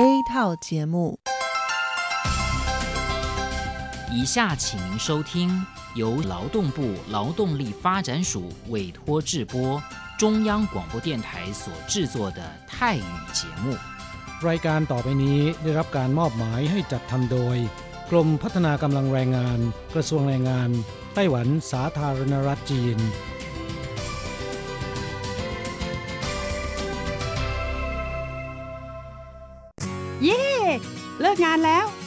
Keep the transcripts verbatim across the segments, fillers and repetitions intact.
A 套节目。以下请您收听由劳动部劳动力发展署委托制播，中央广播电台所制作的泰语节目。รายการต่อไปนี้ได้รับการมอบหมายให้จัดทำโดยกรมพัฒนากำลังแรงงานกระทรวงแรงงานไต้หวันสาธารณรัฐจีนเย่ yeah! เลิกงานแล้ว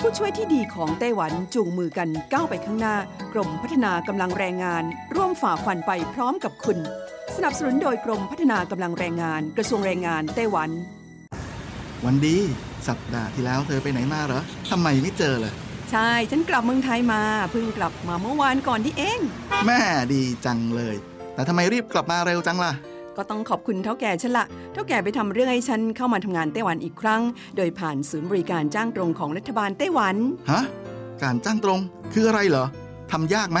ผู้ช่วยที่ดีของไต้หวันจูงมือกันก้าวไปข้างหน้ากรมพัฒนากำลังแรงงานร่วมฝ่าฟันไปพร้อมกับคุณสนับสนุนโดยกรมพัฒนากำลังแรงงานกระทรวงแรงงานไต้หวันวันดีสัปดาห์ที่แล้วเธอไปไหนมาเหรอทำไมไม่เจอเลยใช่ฉันกลับเมืองไทยมาเพิ่งกลับมาเมื่อวานก่อนนี่เองแม่ดีจังเลยแต่ทำไมรีบกลับมาเร็วจังล่ะก็ต้องขอบคุณเฒ่าแก่ฉันละเฒ่าแก่ไปทำเรื่องให้ฉันเข้ามาทำงานไต้หวันอีกครั้งโดยผ่านศูนย์บริการจ้างตรงของรัฐบาลไต้หวันฮะการจ้างตรงคืออะไรเหรอทำยากไหม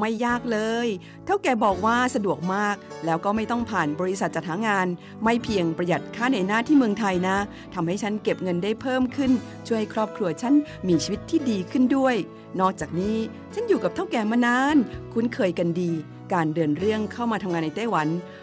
ไม่ยากเลยเท่าแกบอกว่าสะดวกมากแล้วก็ไม่ต้องผ่านบริษัทจัดหางานไม่เพียงประหยัดค่าเหนื่อยหน้าที่เมืองไทยนะทำให้ฉันเก็บเงินได้เพิ่มขึ้นช่วยให้ครอบครัวฉันมีชีวิตที่ดีขึ้นด้วยนอกจากนี้ฉันอยู่กับเท่าแกมานานคุ้นเคยกันดีการเดินเรื่องเข้ามาทำงานในไต้หวัน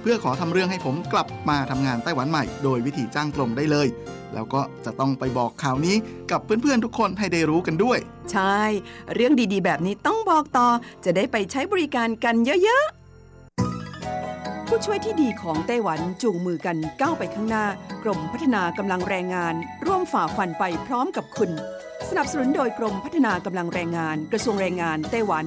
เพื่อขอทำเรื่องให้ผมกลับมาทำงานไต้หวันใหม่โดยวิธีจ้างตรงได้เลยแล้วก็จะต้องไปบอกข่าวนี้กับเพื่อนๆทุกคนให้ได้รู้กันด้วยใช่เรื่องดีๆแบบนี้ต้องบอกต่อจะได้ไปใช้บริการกันเยอะๆผู้ช่วยที่ดีของไต้หวันจูงมือกันก้าวไปข้างหน้ากรมพัฒนากำลังแรงงานร่วมฝ่าฟันไปพร้อมกับคุณสนับสนุนโดยกรมพัฒนากำลังแรงงานกระทรวงแรงงานไต้หวัน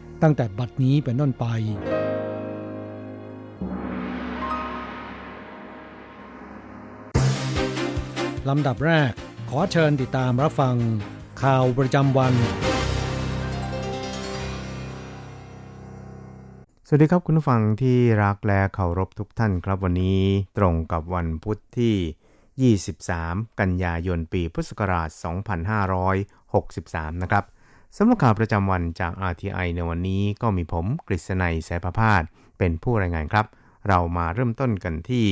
ตั้งแต่บัดนี้เป็นต้นไปลำดับแรกขอเชิญติดตามรับฟังข่าวประจำวันสวัสดีครับคุณผู้ฟังที่รักและเคารพทุกท่านครับวันนี้ตรงกับวันพุธที่ยี่สิบสามกันยายนปีพุทธศักราชสองพันห้าร้อยหกสิบสามนะครับสำหรับข่าวประจำวันจาก อาร์ ที ไอ ในวันนี้ก็มีผมกฤษณัย สายประภาสเป็นผู้รายงานครับเรามาเริ่มต้นกันที่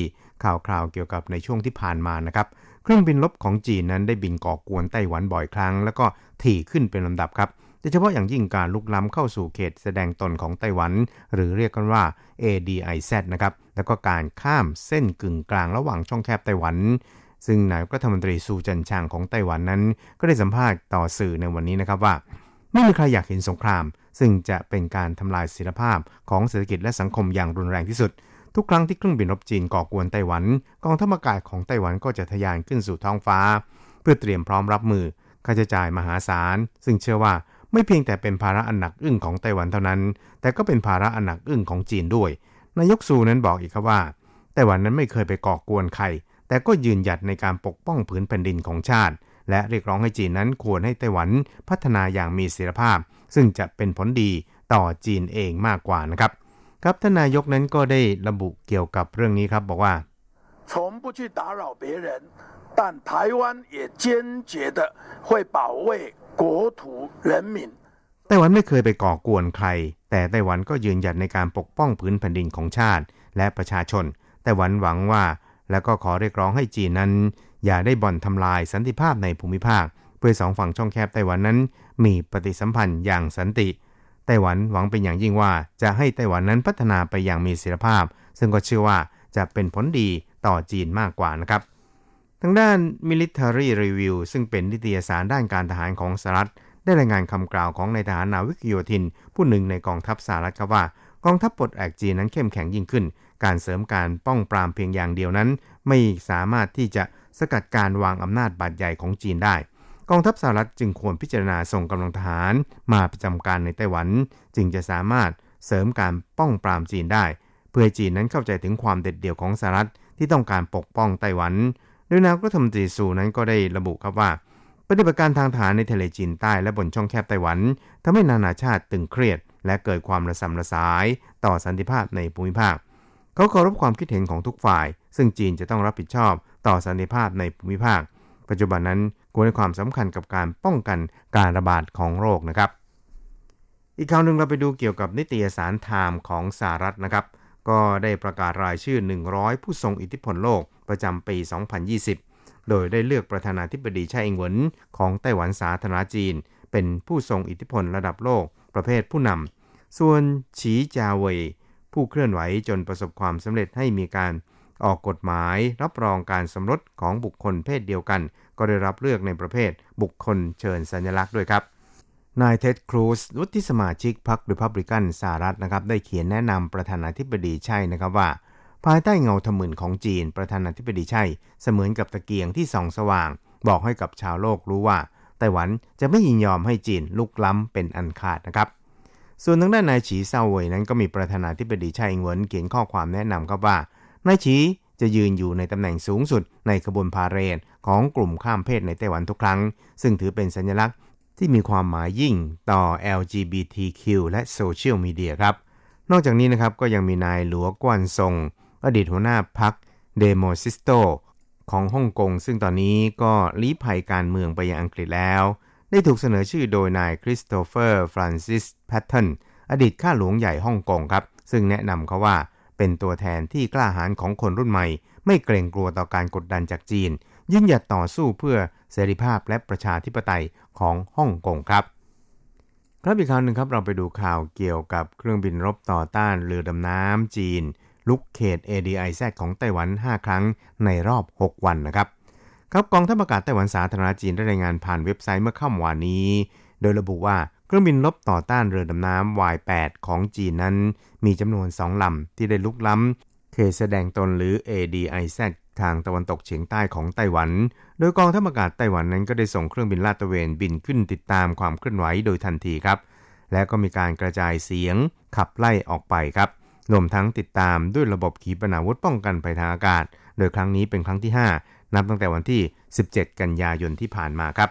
ข่าวคราวเกี่ยวกับในช่วงที่ผ่านมานะครับเครื่องบินรบของจีนนั้นได้บินก่อกวนไต้หวันบ่อยครั้งแล้วก็ถี่ขึ้นเป็นลำดับครับ โดยเฉพาะอย่างยิ่งการลุกล้ำเข้าสู่เขตแสดงตนของไต้หวันหรือเรียกกันว่า เอ ดี ไอ ซี นะครับแล้วก็การข้ามเส้นกึ่งกลางระหว่างช่องแคบไต้หวันซึ่งนายกรัฐมนตรีซูจันชางของไต้หวันนั้นก็ได้สัมภาษณ์ต่อสื่อในวันนี้นะครับว่าไม่มีใครอยากเห็นสงครามซึ่งจะเป็นการทำลายศิลปภาพของเศรษฐกิจและสังคมอย่างรุนแรงที่สุดทุกครั้งที่เครื่องบินรบจีนก่อกวนไต้หวันกองทัพอากาศของไต้หวันก็จะทะยานขึ้นสู่ท้องฟ้าเพื่อเตรียมพร้อมรับมือค่าใช้จ่ายมหาศาลซึ่งเชื่อว่าไม่เพียงแต่เป็นภาระอันหนักอึ้งของไต้หวันเท่านั้นแต่ก็เป็นภาระอันหนักอึ้งของจีนด้วยนายกซูนั้นบอกอีกครับว่าไต้หวันนั้นไม่เคยไปก่อกวนใครแต่ก็ยืนหยัดในการปกป้องผืนแผ่นดินของชาติและเรียกร้องให้จีนนั้นควรให้ไต้หวันพัฒนาอย่างมีศิลปภาพซึ่งจะเป็นผลดีต่อจีนเองมากกว่านะครับครับท่านนายกนั้นก็ได้ระบุเกี่ยวกับเรื่องนี้ครับบอกว่า从不去打扰别人但台湾也坚决的会保卫国土人民ไต้หวันไม่เคยไปก่อกวนใครแต่ไต้หวันก็ยืนหยัดในการปกป้องพื้นแผ่นดินของชาติและประชาชนไต้หวันหวังว่าและก็ขอเรียกร้องให้จีนนั้นอย่าได้บ่อนทำลายสันติภาพในภูมิภาคเพื่อสองฝั่งช่องแคบไต้หวันนั้นมีปฏิสัมพันธ์อย่างสันติไต้หวันหวังเป็นอย่างยิ่งว่าจะให้ไต้หวันนั้นพัฒนาไปอย่างมีศิลปภาพซึ่งก็เชื่อว่าจะเป็นผลดีต่อจีนมากกว่านะครับทางด้าน Military Review ซึ่งเป็นนิตยสารด้านการทหารของสหรัฐได้รายงานคำกล่าวของนายทหารนาวิกโยธินผู้หนึ่งในกองทัพสหรัฐว่ากองทัพปลดแอกจีนนั้นเข้มแข็งยิ่งขึ้นการเสริมการป้องปรามเพียงอย่างเดียวนั้นไม่สามารถที่จะสกัดการวางอำนาจบาดใหญ่ของจีนได้กองทัพสหรัฐจึงควรพิจารณาส่งกำลังทหารมาประจำการในไต้หวันจึงจะสามารถเสริมการป้องปรามจีนได้เพื่อจีนนั้นเข้าใจถึงความเด็ดเดี่ยวของสหรัฐที่ต้องการปกป้องไต้หวันโดยนายกรัฐมนตรีซูนั้นก็ได้ระบุครับว่าปฏิบัติการทางทหารในทะเลจีนใต้และบนช่องแคบไต้หวันทำให้นานาชาติตึงเครียดและเกิดความระสำระสายต่อสันติภาพในภูมิภาคเขาเคารพความคิดเห็นของทุกฝ่ายซึ่งจีนจะต้องรับผิดชอบต่อสันติภาพในภูมิภาคปัจจุบันนั้นควรให้ความสำคัญกับการป้องกันการระบาดของโรคนะครับอีกข่าวหนึ่งเราไปดูเกี่ยวกับนิตยสารไทม์ของสหรัฐนะครับก็ได้ประกาศรายชื่อหนึ่งร้อยผู้ทรงอิทธิพลโลกประจำปีสองพันยี่สิบโดยได้เลือกประธานาธิบดีไช่อิงเหวินของไต้หวันสาธารณรัฐจีนเป็นผู้ทรงอิทธิพลระดับโลกประเภทผู้นำส่วนฉีจาเว่ยผู้เคลื่อนไหวจนประสบความสำเร็จให้มีการออกกฎหมายรับรองการสมรสของบุคคลเพศเดียวกันก็ได้รับเลือกในประเภทบุคคลเชิญสัญลักษณ์ด้วยครับนายเท็ดครูซวุฒิสมาชิกพรรครีพับลิกันสหรัฐนะครับได้เขียนแนะนำประธานาธิบดีไช่นะครับว่าภายใต้เงาทะมึนของจีนประธานาธิบดีไช่เสมือนกับตะเกียงที่ส่องสว่างบอกให้กับชาวโลกรู้ว่าไต้หวันจะไม่ยินยอมให้จีนลุกล้ำเป็นอันขาดนะครับส่วนทางด้านนายฉีเซาเว่ยนั้นก็มีประธานาธิบดีไช่อิงเหวินเขียนข้อความแนะนำครับว่านายฉีจะยืนอยู่ในตำแหน่งสูงสุดในขบวนพาเหรดของกลุ่มข้ามเพศในไต้หวันทุกครั้งซึ่งถือเป็นสัญลักษณ์ที่มีความหมายยิ่งต่อ แอล จี บี ที คิว และโซเชียลมีเดียครับนอกจากนี้นะครับก็ยังมีนายหลัวกวนซงอดีตหัวหน้าพรรคเดโมซิสโตของฮ่องกงซึ่งตอนนี้ก็ลี้ภัยการเมืองไปยังอังกฤษแล้วได้ถูกเสนอชื่อโดยนายคริสโตเฟอร์ฟรานซิสแพตเทนอดีตข้าหลวงใหญ่ฮ่องกงครับซึ่งแนะนำเขาว่าเป็นตัวแทนที่กล้าหาญของคนรุ่นใหม่ไม่เกรงกลัวต่อการกดดันจากจีนยืนหยัดต่อสู้เพื่อเสรีภาพและประชาธิปไตยของฮ่องกงครับครับอีกข่าวหนึ่งครับเราไปดูข่าวเกี่ยวกับเครื่องบินรบต่อต้านเรือดำน้ำจีนลุกเขต เอ ดี ไอ ซี ของไต้หวันห้าครั้งในรอบหกวันนะครับครับกองทัพอากาศไต้หวันสาธารณรัฐจีนได้รายงานผ่านเว็บไซต์เมื่อค่ำวานนี้โดยระบุว่าเครื่องบินรบต่อต้านเรือดำน้ำ วาย แปด ของจีนนั้นมีจำนวนสองลำที่ได้ลุกล้ำเขตแสดงตนหรือ เอ ดี ไอ ซี ทางตะวันตกเฉียงใต้ของไต้หวันโดยกองทัพอากาศไต้หวันนั้นก็ได้ส่งเครื่องบินลาดตระเวนบินขึ้นติดตามความเคลื่อนไหวโดยทันทีครับและก็มีการกระจายเสียงขับไล่ออกไปครับรวมทั้งติดตามด้วยระบบขีปนาวุธป้องกันภัยทางอากาศโดยครั้งนี้เป็นครั้งที่ห้านับตั้งแต่วันที่สิบเจ็ดกันยายนที่ผ่านมาครับ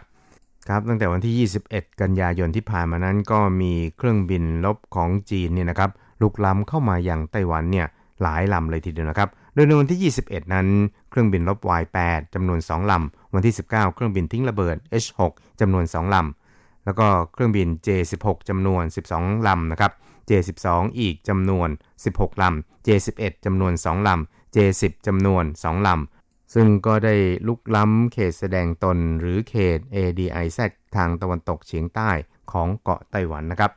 ครับตั้งแต่วันที่ยี่สิบเอ็ดกันยายนที่ผ่านมานั้นก็มีเครื่องบินรบของจีนเนี่ยนะครับลุกล้ำเข้ามาอย่างไต้หวันเนี่ยหลายลำเลยทีเดียวนะครับโดยในวันที่ยี่สิบเอ็ดนั้นเครื่องบินรบ วาย แปด จำนวนสองลำวันที่สิบเก้าเครื่องบินทิ้งระเบิด เอช หก จำนวนสองลำแล้วก็เครื่องบิน เจ สิบหก จำนวนสิบสองลำนะครับ เจ สิบสอง อีกจำนวนสิบหกลำ เจ สิบเอ็ด จำนวนสองลำ เจ สิบ จำนวนสองลำซึ่งก็ได้ลุกล้ำเขตแสดงตนหรือเขต เอ ดี ไอ ซี ทางตะวันตกเฉียงใต้ ของเกาะไต้หวันนะครับ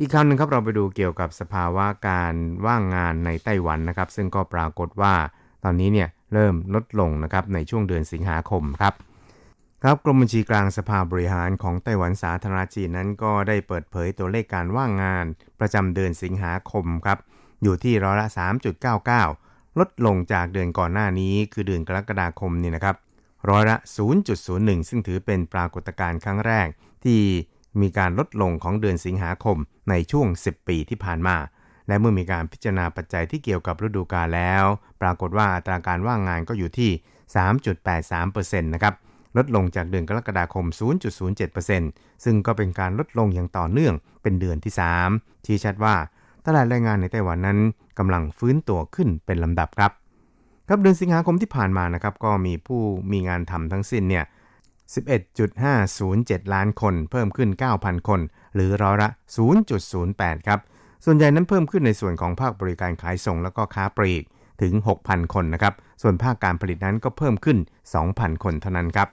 อีกคำหนึ่งครับเราไปดูเกี่ยวกับสภาวะการว่างงานในไต้หวันนะครับซึ่งก็ปรากฏว่าตอนนี้เนี่ยเริ่มลดลงนะครับในช่วงเดือนสิงหาคมครับครับกรมบัญชีกลางสภาบริหารของไต้หวันสาธารณรัฐจีนนั้นก็ได้เปิดเผยตัวเลขการว่างงานประจำเดือนสิงหาคมครับอยู่ที่ร้อยละ สามจุดเก้าเก้า ลดลงจากเดือนก่อนหน้านี้คือเดือนกรกฎาคมนี่นะครับร้อยละ ศูนย์จุดศูนย์หนึ่ง ซึ่งถือเป็นปรากฏการณ์ครั้งแรกที่มีการลดลงของเดือนสิงหาคมในช่วงสิบปีที่ผ่านมาและเมื่อมีการพิจารณาปัจจัยที่เกี่ยวกับฤดูกาลแล้วปรากฏว่าอัตราการว่างงานก็อยู่ที่ สามจุดแปดสามเปอร์เซ็นต์ นะครับลดลงจากเดือนกรกฎาคม ศูนย์จุดศูนย์เจ็ดเปอร์เซ็นต์ ซึ่งก็เป็นการลดลงอย่างต่อเนื่องเป็นเดือนที่สามชี้ชัดว่าตลาดแรงงานในไต้หวันนั้นกำลังฟื้นตัวขึ้นเป็นลำดับครับครับเดือนสิงหาคมที่ผ่านมานะครับก็มีผู้มีงานทำทั้งสิ้นเนี่ย สิบเอ็ดจุดห้าศูนย์เจ็ด ล้านคนเพิ่มขึ้น เก้าพัน คนหรือร้อยละ ศูนย์จุดศูนย์แปด ครับส่วนใหญ่นั้นเพิ่มขึ้นในส่วนของภาคบริการขายส่งแล้วก็ค้าปลีกถึง หกพัน คนนะครับส่วนภาคการผลิตนั้นก็เพิ่มขึ้น สองพัน คนเท่านั้นครับ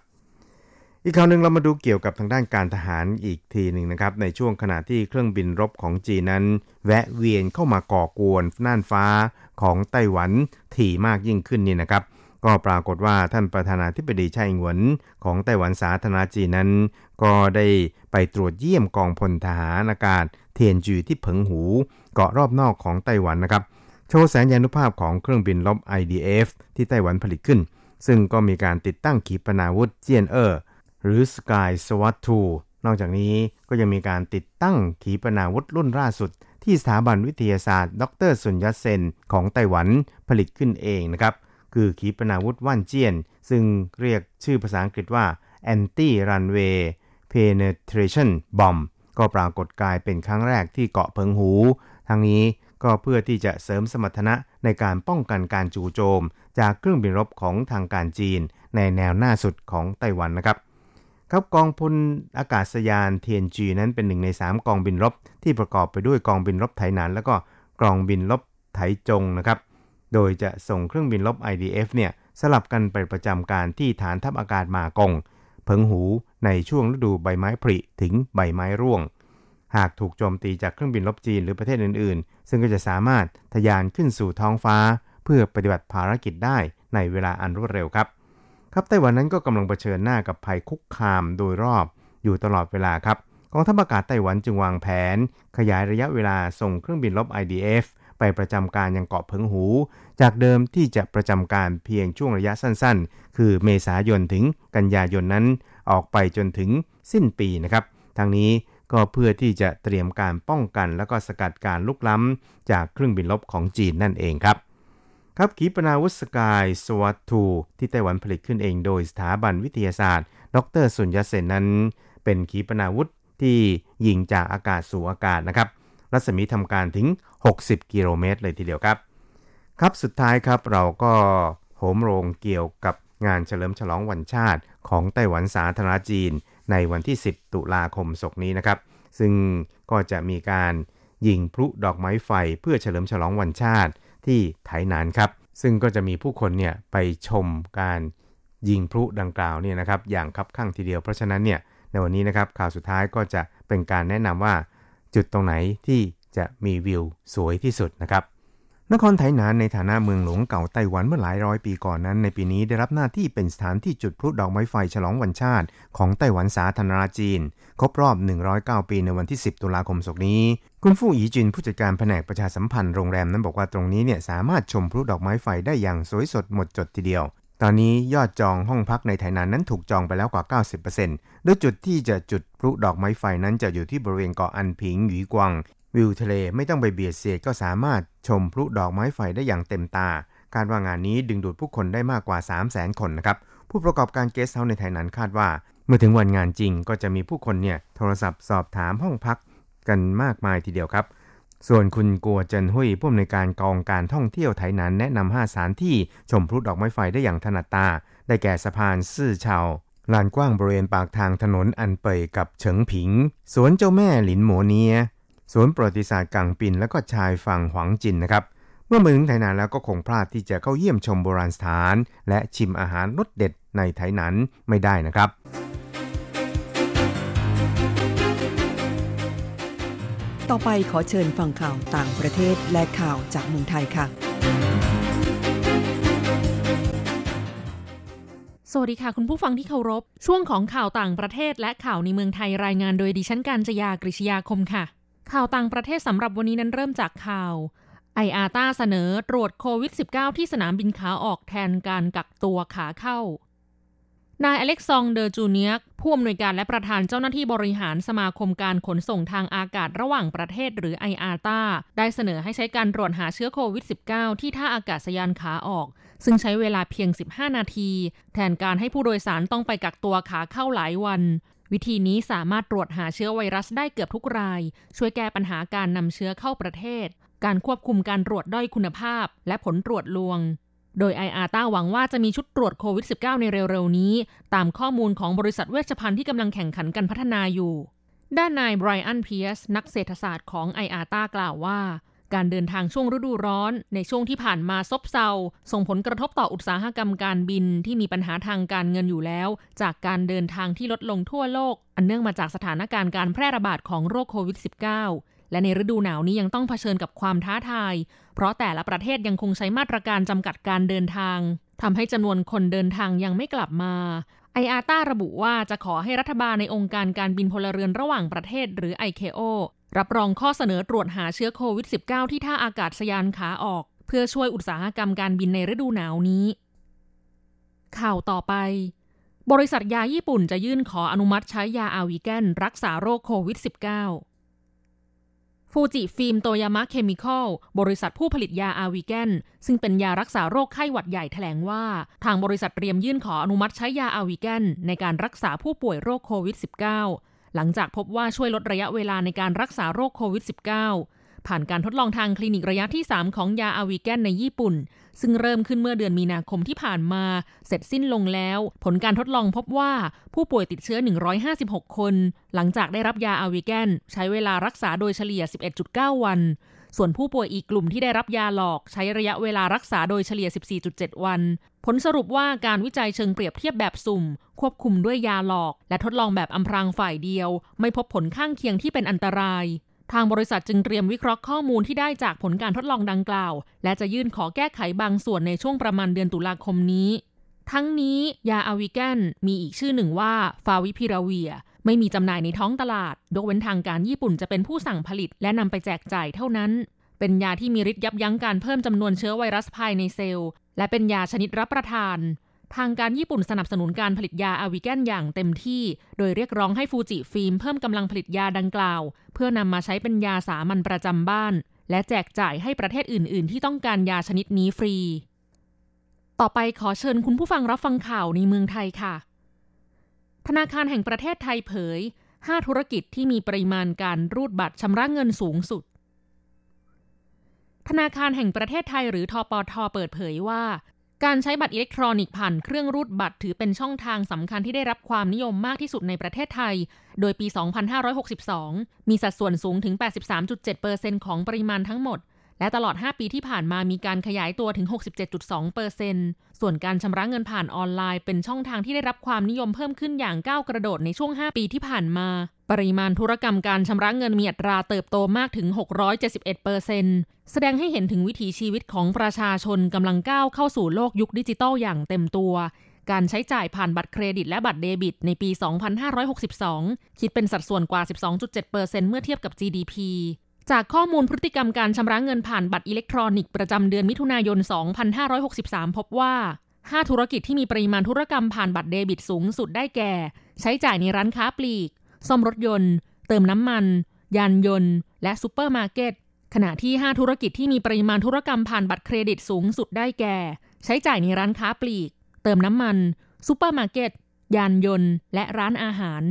อีกข่าวหนึ่งเรามาดูเกี่ยวกับทางด้านการทหารอีกทีหนึ่งนะครับในช่วงขณะที่เครื่องบินรบของจีนนั้นแวะเวียนเข้ามาก่อกวนน่านฟ้าของไต้หวันถี่มากยิ่งขึ้นนี่นะครับก็ปรากฏว่าท่านประธานาธิบดีไช่อิงเหวินของไต้หวันสาธารณรัฐจีนนั้นก็ได้ไปตรวจเยี่ยมกองพลทหารอากาศเทียนจูที่เผิงหูเกาะรอบนอกของไต้หวันนะครับโชว์แสนยานุภาพของเครื่องบินรบ ไอ ดี เอฟ ที่ไต้หวันผลิตขึ้นซึ่งก็มีการติดตั้งขีปนาวุธเจียนเอ่อหรือ Sky Sword ทู นอกจากนี้ก็ยังมีการติดตั้งขีปนาวุธรุ่นล่าสุดที่สถาบันวิทยาศาสตร์ดรซุนยัตเซนของไต้หวันผลิตขึ้นเองนะครับคือขีปนาวุธว่านเจี้ยนซึ่งเรียกชื่อภาษาอังกฤษว่า Anti Runway Penetration Bomb ก็ปรากฏกายเป็นครั้งแรกที่เกาะเพิงหูทั้งนี้ก็เพื่อที่จะเสริมสมรรถนะในการป้องกันการจู่โจมจากเครื่องบินรบของทางการจีนในแนวหน้าสุดของไต้หวันนะครับครับกองพลอากาศยานเทียนจีนั้นเป็นหนึ่งในสามกองบินรบที่ประกอบไปด้วยกองบินรบไถหนานแล้วก็กองบินรบไถจงนะครับโดยจะส่งเครื่องบินรบ ไอ ดี เอฟ เนี่ยสลับกันไปประจำการที่ฐานทัพอากาศมากงเพิงหูในช่วงฤดูใบไม้ผลิถึงใบไม้ร่วงหากถูกโจมตีจากเครื่องบินรบจีนหรือประเทศอื่นๆซึ่งก็จะสามารถทะยานขึ้นสู่ท้องฟ้าเพื่อปฏิบัติภารกิจได้ในเวลาอันรวดเร็วครับครับไต้หวันนั้นก็กำลังเผชิญหน้ากับภัยคุกคามโดยรอบอยู่ตลอดเวลาครับกองทัพอากาศไต้หวันจึงวางแผนขยายระยะเวลาส่งเครื่องบินรบ ไอ ดี เอฟ ไปประจำการยังเกาะเพิงหูจากเดิมที่จะประจำการเพียงช่วงระยะสั้นๆคือเมษายนถึงกันยายนนั้นออกไปจนถึงสิ้นปีนะครับทางนี้ก็เพื่อที่จะเตรียมการป้องกันและก็สกัดการลุกล้ำจากเครื่องบินรบของจีนนั่นเองครับครับขีปนาวุธ Sky Sword ทู ที่ไต้หวันผลิตขึ้นเองโดยสถาบันวิทยาศาสตร์ดรซุนยัตเซนนั้นเป็นขีปนาวุธที่ยิงจากอากาศสู่อากาศนะครับรัศมีทำการถึงหกสิบกิโลเมตรเลยทีเดียวครับครับสุดท้ายครับเราก็โหมโรงเกี่ยวกับงานเฉลิมฉลองวันชาติของไต้หวันสาธารณรัฐจีนในวันที่สิบตุลาคมศกนี้นะครับซึ่งก็จะมีการยิงพลุดอกไม้ไฟเพื่อเฉลิมฉลองวันชาติที่ไถหนานครับซึ่งก็จะมีผู้คนเนี่ยไปชมการยิงพลุดังกล่าวเนี่ยนะครับอย่างคับคั่งทีเดียวเพราะฉะนั้นเนี่ยในวันนี้นะครับข่าวสุดท้ายก็จะเป็นการแนะนำว่าจุดตรงไหนที่จะมีวิวสวยที่สุดนะครับนครไถหนานในฐานะเมืองหลวงเก่าไต้หวันเมื่อหลายร้อยปีก่อนนั้นในปีนี้ได้รับหน้าที่เป็นสถานที่จุดพลุดอกไม้ไฟฉลองวันชาติของไต้หวันสาธารณรัฐจีนครบรอบหนึ่งร้อยเก้าปีในวันที่สิบตุลาคมศกนี้คุณฟู่หยีจินผู้จัดการแผนกประชาสัมพันธ์โรงแรมนั้นบอกว่าตรงนี้เนี่ยสามารถชมพลุดอกไม้ไฟได้อย่างสวยสดหมดจดทีเดียวตอนนี้ยอดจองห้องพักในไถหนานนั้นถูกจองไปแล้วกว่า เก้าสิบเปอร์เซ็นต์ โดยจุดที่จะจุดพลุดอกไม้ไฟนั้นจะอยู่ที่บริเวณเกาะอันผิงหยีกวางวิวทะเลไม่ต้องไปเบียดเสียดก็สามารถชมพลุดอกไม้ไฟได้อย่างเต็มตาการว่างานนี้ดึงดูดผู้คนได้มากกว่า สามแสน คนนะครับผู้ประกอบการเกสต์เฮาส์ในไทยนั้นคาดว่าเมื่อถึงวันงานจริงก็จะมีผู้คนเนี่ยโทรศัพท์สอบถามห้องพักกันมากมายทีเดียวครับส่วนคุณกัวเจินหุ่ยผู้อำนวยการกองการท่องเที่ยวไทยนั้นแนะนำห้าสถานที่ชมพลุดอกไม้ไฟได้อย่างถนัดตาได้แก่สะพานซื่อเฉาลานกว้างบริเวณปากทางถนนอันเป่ยกับเฉิงผิงสวนเจ้าแม่หลินหมัวเนียสวนประวัติศาสตร์กังปินและก็ชายฝั่งหวางจินนะครับเมื่อมาถึงไถหนานแล้วก็คงพลาดที่จะเข้าเยี่ยมชมโบราณสถานและชิมอาหารรสเด็ดในไถหนานไม่ได้นะครับ ต่อไปขอเชิญฟังข่าวต่างประเทศและข่าวจากเมืองไทยค่ะสวัสดีค่ะคุณผู้ฟังที่เคารพช่วงของข่าวต่างประเทศและข่าวในเมืองไทยรายงานโดยดิฉันกาญจยากฤษยาคมค่ะข่าวต่างประเทศสำหรับวันนี้นั้นเริ่มจากข่าว ไอ เอ เอ ที เอ เสนอตรวจโควิด สิบเก้า ที่สนามบินขาออกแทนการกักตัวขาเข้านายอเล็กซองเดอร์จูเนียกผู้อำนวยการและประธานเจ้าหน้าที่บริหารสมาคมการขนส่งทางอากาศระหว่างประเทศหรือ ไอ เอ เอ ที เอ ได้เสนอให้ใช้การตรวจหาเชื้อโควิด สิบเก้า ที่ท่าอากาศยานขาออกซึ่งใช้เวลาเพียงสิบห้านาทีแทนการให้ผู้โดยสารต้องไปกักตัวขาเข้าหลายวันวิธีนี้สามารถตรวจหาเชื้อไวรัสได้เกือบทุกรายช่วยแก้ปัญหาการนำเชื้อเข้าประเทศการควบคุมการตรวจด้อยคุณภาพและผลตรวจลวงโดย ไอ เอ เอ ที เอ หวังว่าจะมีชุดตรวจโควิด สิบเก้า ในเร็วๆนี้ตามข้อมูลของบริษัทเวชภัณฑ์ที่กำลังแข่งขันกันพัฒนาอยู่ด้านนายไบรอัน เพียร์สนักเศรษฐศาสตร์ของ ไอ เอ เอ ที เอ กล่าวว่าการเดินทางช่วงฤดูร้อนในช่วงที่ผ่านมาซบเซาส่งผลกระทบต่ออุตสาหกรรมการบินที่มีปัญหาทางการเงินอยู่แล้วจากการเดินทางที่ลดลงทั่วโลกอันเนื่องมาจากสถานการณ์การแพร่ระบาดของโรคโควิด สิบเก้าและในฤดูหนาวนี้ยังต้องเผชิญกับความท้าทายเพราะแต่ละประเทศยังคงใช้มาตรการจำกัดการเดินทางทำให้จำนวนคนเดินทางยังไม่กลับมา ไอ เอ เอ ที เอ ระบุว่าจะขอให้รัฐบาลในองค์การการบินพลเรือนระหว่างประเทศหรือ ไอ ซี เอ โอ รับรองข้อเสนอตรวจหาเชื้อโควิด สิบเก้า ที่ท่าอากาศยานขาออกเพื่อช่วยอุตสาหกรรมการบินในฤดูหนาวนี้ข่าวต่อไปบริษัทยาญี่ปุ่นจะยื่นขออนุมัติใช้ยาอาวิแกนรักษาโรคโควิด สิบเก้าฟูจิฟิล์มโตยามะเคมิคอลบริษัทผู้ผลิตยาอาวิแกนซึ่งเป็นยารักษาโรคไข้หวัดใหญ่แถลงว่าทางบริษัทเตรียมยื่นขออนุมัติใช้ยาอาวิแกนในการรักษาผู้ป่วยโรคโควิด สิบเก้า หลังจากพบว่าช่วยลดระยะเวลาในการรักษาโรคโควิด สิบเก้า ผ่านการทดลองทางคลินิกระยะที่สามของยาอาวิแกนในญี่ปุ่นซึ่งเริ่มขึ้นเมื่อเดือนมีนาคมที่ผ่านมาเสร็จสิ้นลงแล้วผลการทดลองพบว่าผู้ป่วยติดเชื้อหนึ่งร้อยห้าสิบหกคนหลังจากได้รับยาอาวิแกนใช้เวลารักษาโดยเฉลี่ย สิบเอ็ดจุดเก้าวันส่วนผู้ป่วยอีกกลุ่มที่ได้รับยาหลอกใช้ระยะเวลารักษาโดยเฉลี่ย สิบสี่จุดเจ็ดวันผลสรุปว่าการวิจัยเชิงเปรียบเทียบแบบสุ่มควบคุมด้วยยาหลอกและทดลองแบบอำพรางฝ่ายเดียวไม่พบผลข้างเคียงที่เป็นอันตรายทางบริษัทจึงเตรียมวิเคราะห์ข้อมูลที่ได้จากผลการทดลองดังกล่าวและจะยื่นขอแก้ไขบางส่วนในช่วงประมาณเดือนตุลาคมนี้ทั้งนี้ยาอาวิแกนมีอีกชื่อหนึ่งว่าฟาวิพิราเวียไม่มีจำหน่ายในท้องตลาดยกเว้นทางการญี่ปุ่นจะเป็นผู้สั่งผลิตและนำไปแจกจ่ายเท่านั้นเป็นยาที่มีฤทธิ์ยับยั้งการเพิ่มจำนวนเชื้อไวรัสภายในเซลล์และเป็นยาชนิดรับประทานทางการญี่ปุ่นสนับสนุนการผลิตยาอาวิแกนอย่างเต็มที่โดยเรียกร้องให้ฟูจิฟิล์มเพิ่มกำลังผลิตยาดังกล่าวเพื่อนำมาใช้เป็นยาสามัญประจำบ้านและแจกจ่ายให้ประเทศอื่นๆที่ต้องการยาชนิดนี้ฟรีต่อไปขอเชิญคุณผู้ฟังรับฟังข่าวในเมืองไทยค่ะธนาคารแห่งประเทศไทยเผยห้าธุรกิจที่มีปริมาณการรูดบัตรชำระเงินสูงสุดธนาคารแห่งประเทศไทยหรือธปท.เปิดเผยว่าการใช้บัตรอิเล็กทรอนิกส์ผ่านเครื่องรูดบัตรถือเป็นช่องทางสำคัญที่ได้รับความนิยมมากที่สุดในประเทศไทยโดยปี สองพันห้าร้อยหกสิบสอง มีสัดส่วนสูงถึง แปดสิบสามจุดเจ็ดเปอร์เซ็นต์ ของปริมาณทั้งหมดและตลอดห้าปีที่ผ่านมามีการขยายตัวถึง หกสิบเจ็ดจุดสองเปอร์เซ็นต์ ส่วนการชำระเงินผ่านออนไลน์เป็นช่องทางที่ได้รับความนิยมเพิ่มขึ้นอย่างก้าวกระโดดในช่วงห้าปีที่ผ่านมาปริมาณธุรกรรมการชำระเงินมีอัตราเติบโตมากถึง หกร้อยเจ็ดสิบเอ็ดเปอร์เซ็นต์ แสดงให้เห็นถึงวิถีชีวิตของประชาชนกำลังก้าวเข้าสู่โลกยุคดิจิทัลอย่างเต็มตัวการใช้จ่ายผ่านบัตรเครดิตและบัตรเดบิตในปี สองพันห้าร้อยหกสิบสอง คิดเป็นสัดส่วนกว่า สิบสองจุดเจ็ดเปอร์เซ็นต์ เมื่อเทียบกับ จี ดี พีจากข้อมูลพฤติกรรมการชำระเงินผ่านบัตรอิเล็กทรอนิกส์ประจำเดือนมิถุนายน สองพันห้าร้อยหกสิบสาม พบว่าห้าธุรกิจที่มีปริมาณธุรกรรมผ่านบัตรเดบิตสูงสุดได้แก่ใช้จ่ายในร้านค้าปลีกซ่อมรถยนต์เติมน้ำมันยานยนต์และซุปเปอร์มาร์เก็ตขณะที่ห้าธุรกิจที่มีปริมาณธุรกรรมผ่านบัตรเครดิตสูงสุดได้แก่ใช้จ่ายในร้านค้าปลีกเติมน้ำมันซุปเปอร์มาร์เก็ตยานยนต์และร้านอาหาร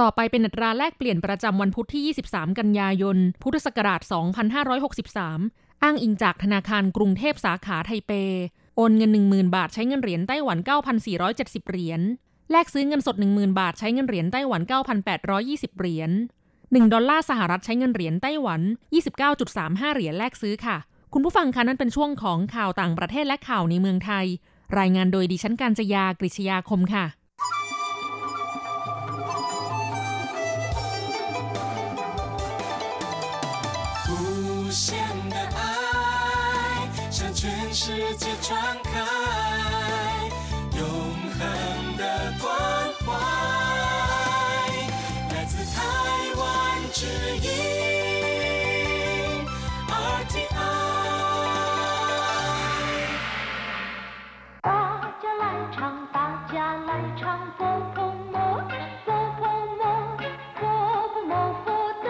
ต่อไปเป็นอัตราแลกเปลี่ยนประจำวันพุธที่ยี่สิบสามกันยายนพุทธศักราชสองพันห้าร้อยหกสิบสามอ้างอิงจากธนาคารกรุงเทพสาขาไทเปโอนเงิน หนึ่งหมื่นบาทใช้เงินเหรียญไต้หวัน เก้าพันสี่ร้อยเจ็ดสิบเหรียญแลกซื้อเงินสด หนึ่งหมื่นบาทใช้เงินเหรียญไต้หวัน เก้าพันแปดร้อยยี่สิบเหรียญหนึ่งดอลลาร์สหรัฐใช้เงินเหรียญไต้หวัน ยี่สิบเก้าจุดสามห้าเหรียญแลกซื้อค่ะคุณผู้ฟังคะนั่นเป็นช่วงของข่าวต่างประเทศและข่าวในเมืองไทยรายงานโดยดิฉันกาญจยากฤษยาคมค่ะ全世界传开永恒的关怀，来自台湾之音 R T I。 大家来唱，大家来唱，波波摩，波波摩，波波摩，佛得的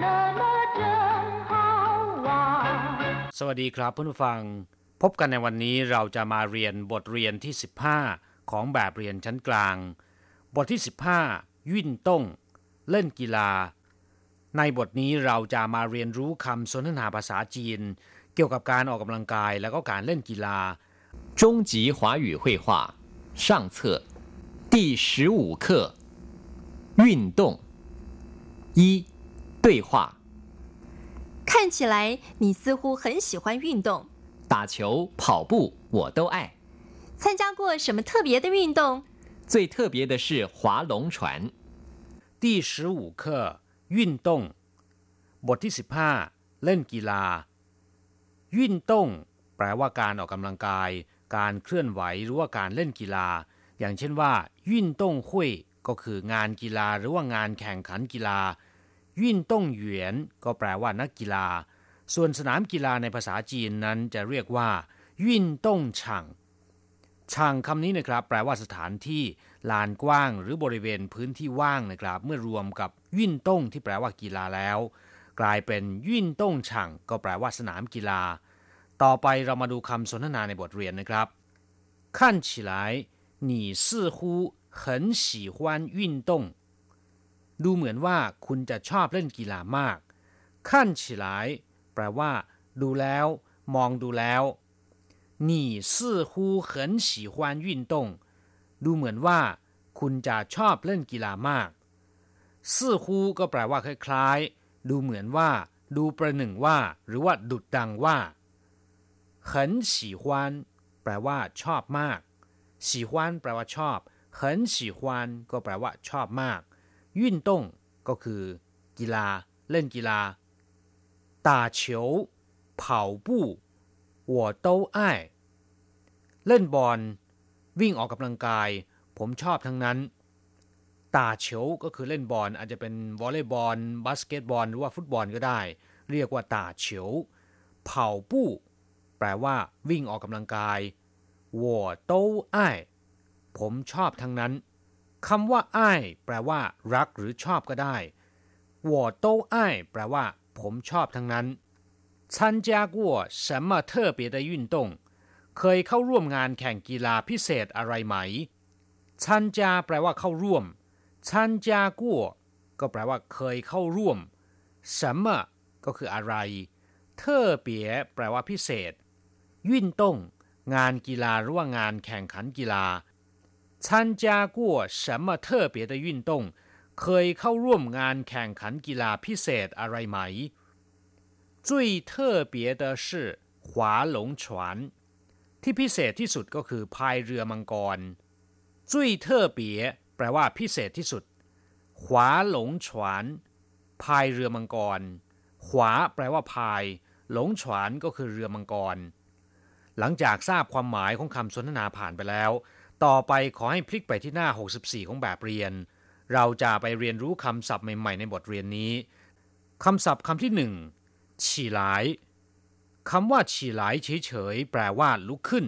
那么真好哇。สวัสดีครับเพื่อนผู้ฟังพบกันในวันนี้เราจะมาเรียนบทเรียนที่สิบห้าของแบบเรียนชั้นกลางบทที่สิบห้าวิ่นต้งเล่นกีฬาในบทนี้เราจะมาเรียนรู้คำสนทนาภาษาจีนเกี่ยวกับการออกกำลังกายและก็การเล่นกีฬา中级华语绘画上册第สิบห้า课运动一对话看起来你似乎很喜欢运动打球、跑步，我都爱。参加过什么特别的运动？最特别的是划龙船。第十五课运动，บทที่สิบห้าเล่นกีฬาวิ่นต้งแปลว่าการออกกำลังกายการเคลื่อนไหวหรือว่าการเล่นกีฬาอย่างเช่นว่าวิ่นต้งหุยก็คืองานกีฬาหรือว่างานแข่งขันกีฬาวิ่นต้งเหวียนก็แปลว่านักกีฬาส่วนสนามกีฬาในภาษาจีนนั้นจะเรียกว่าวิ่นต้งช่างช่างคำนี้นะครับแปลว่าสถานที่ลานกว้างหรือบริเวณพื้นที่ว่างนะครับเมื่อรวมกับวิ่นต้งที่แปลว่ากีฬาแล้วกลายเป็นวิ่นต้งช่างก็แปลว่าสนามกีฬาต่อไปเรามาดูคำสนทนาในบทเรียนนะครับ看起来你似乎很喜欢运动ดูเหมือนว่าคุณจะชอบเล่นกีฬามาก看起来แปลว่าดูแล้วมองดูแล้ว你似乎很喜欢运动ดูเหมือนว่าคุณจะชอบเล่นกีฬามาก似乎ก็แปลว่าคล้ายๆดูเหมือนว่าดูประหนึ่งว่าหรือว่าดุดดังว่า很喜欢แปลว่าชอบมาก喜欢แปลว่าชอบ很喜欢ก็แปลว่าชอบมาก运动ก็คือกีฬาเล่นกีฬา打球、跑步我都爱เล่นบอลวิ่งออกกำลังกายผมชอบทั้งนั้นตาเฉียวก็คือเล่นบอลอาจจะเป็นวอลเลย์บอลบาสเกตบอลหรือว่าฟุตบอลก็ได้เรียกว่าตาเฉียวเผาปู้แปลว่าวิ่งออกกำลังกาย我都爱ผมชอบทั้งนั้นคำว่าอ้ายแปลว่ารักหรือชอบก็ได้我都爱แปลว่าผมชอบทั้งนั้น参加过什么特别的运动เคยเข้าร่วมงานแข่งกีฬาพิเศษอะไรไหม参加แปลว่าเข้าร่วม参加过ก็แปลว่าเคยเข้าร่วม什么ก็คืออะไร特别แปลว่าพิเศษ运动งานกีฬาหรือว่างานแข่งขันกีฬา参加过什么特别的运动เคยเข้าร่วมงานแข่งขันกีฬาพิเศษอะไรไหม最特别的是划龙船ที่พิเศษที่สุดก็คือพายเรือมังกร最特别แปลว่าพิเศษที่สุด划龙船พายเรือมังกรขวาแปลว่าพายหลงฉวนก็คือเรือมังกรหลังจากทราบความหมายของคำสนทนาผ่านไปแล้วต่อไปขอให้พลิกไปที่หน้าหกสิบสี่ของแบบเรียนเราจะไปเรียนรู้คำศัพท์ใหม่ๆในบทเรียนนี้คำศัพท์คำที่หนึ่งฉี่หลายคำว่าฉี่หลายเฉยๆแปลว่าลุกขึ้น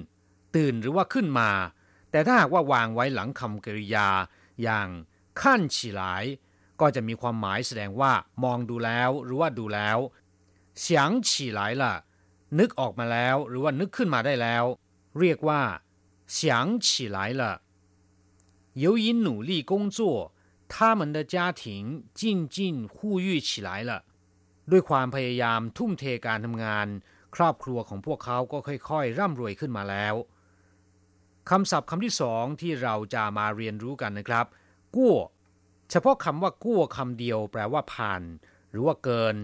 ตื่นหรือว่าขึ้นมาแต่ถ้าหากว่าวางไว้หลังคำกริยาอย่างขั้นฉี่หลายก็จะมีความหมายแสดงว่ามองดูแล้วหรือว่าดูแล้วเสียงฉี่หลายล่ะนึกออกมาแล้วหรือว่านึกขึ้นมาได้แล้วเรียกว่าเสียงฉี่หลายล่ะ由于努力工作他们的家庭渐渐富裕起来了ด้วยความพยายามทุ่มเทการทำงานครอบครัวของพวกเขาก็ค่อยๆร่ำรวยขึ้นมาแล้วคำศัพท์คำที่สองที่เราจะมาเรียนรู้กันนะครับกู้เฉพาะคำว่ากู้คำเดียวแปลว่าผ่านหรือว่าเกิน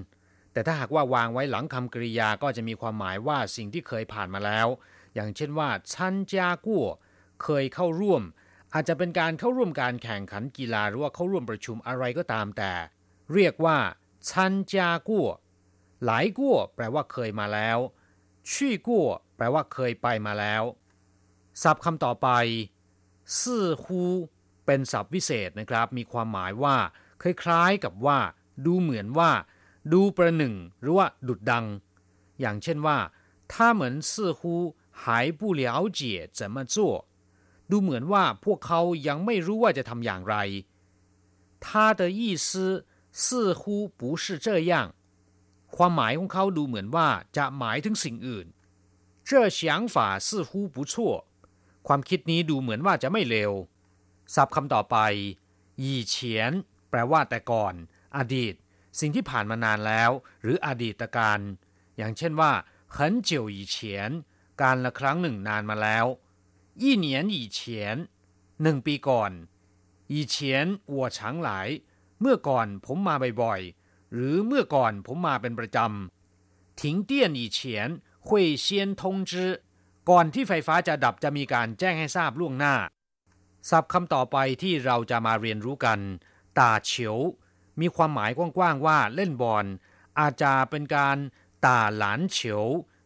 แต่ถ้าหากว่าวางไว้หลังคำกริยาก็จะมีความหมายว่าสิ่งที่เคยผ่านมาแล้วอย่างเช่นว่าฉันจะกู้เคยเข้าร่วมอาจจะเป็นการเข้าร่วมการแข่งขันกีฬาหรือว่าเข้าร่วมประชุมอะไรก็ตามแต่เรียกว่าชันจากัวหลายกัวแปลว่าเคยมาแล้ว ชี่กั่วแปลว่าเคยไปมาแล้วศัพท์คำต่อไปซื่อฮูเป็นศัพท์วิเศษนะครับมีความหมายว่าคล้ายๆกับว่าดูเหมือนว่าดูประหนึ่งหรือว่าดุจดังอย่างเช่นว่าถ้าเหมือนซื่อฮูหาย不了解怎么做ดูเหมือนว่าพวกเขายังไม่รู้ว่าจะทำอย่างไร他的意思似乎不是这样ความหมายของเขาดูเหมือนว่าจะหมายถึงสิ่งอื่น这想法似乎不错ความคิดนี้ดูเหมือนว่าจะไม่เลวศัพท์คำต่อไป以前แปลว่าแต่ก่อนอดีตสิ่งที่ผ่านมานานแล้วหรืออดีตการอย่างเช่นว่า很久以前การละครั้งหนึ่งนานมาแล้ว一年以前หนึ่งปีก่อน以前我常来เมื่อก่อนผมมาบ่อยๆหรือเมื่อก่อนผมมาเป็นประจำ停电以前会先通知ก่อนที่ไฟฟ้าจะดับจะมีการแจ้งให้ทราบล่วงหน้าศัพท์คำต่อไปที่เราจะมาเรียนรู้กันตาเฉียวมีความหมายกว้างๆว่าเล่นบอลอาจจะเป็นการตาหลานเฉียว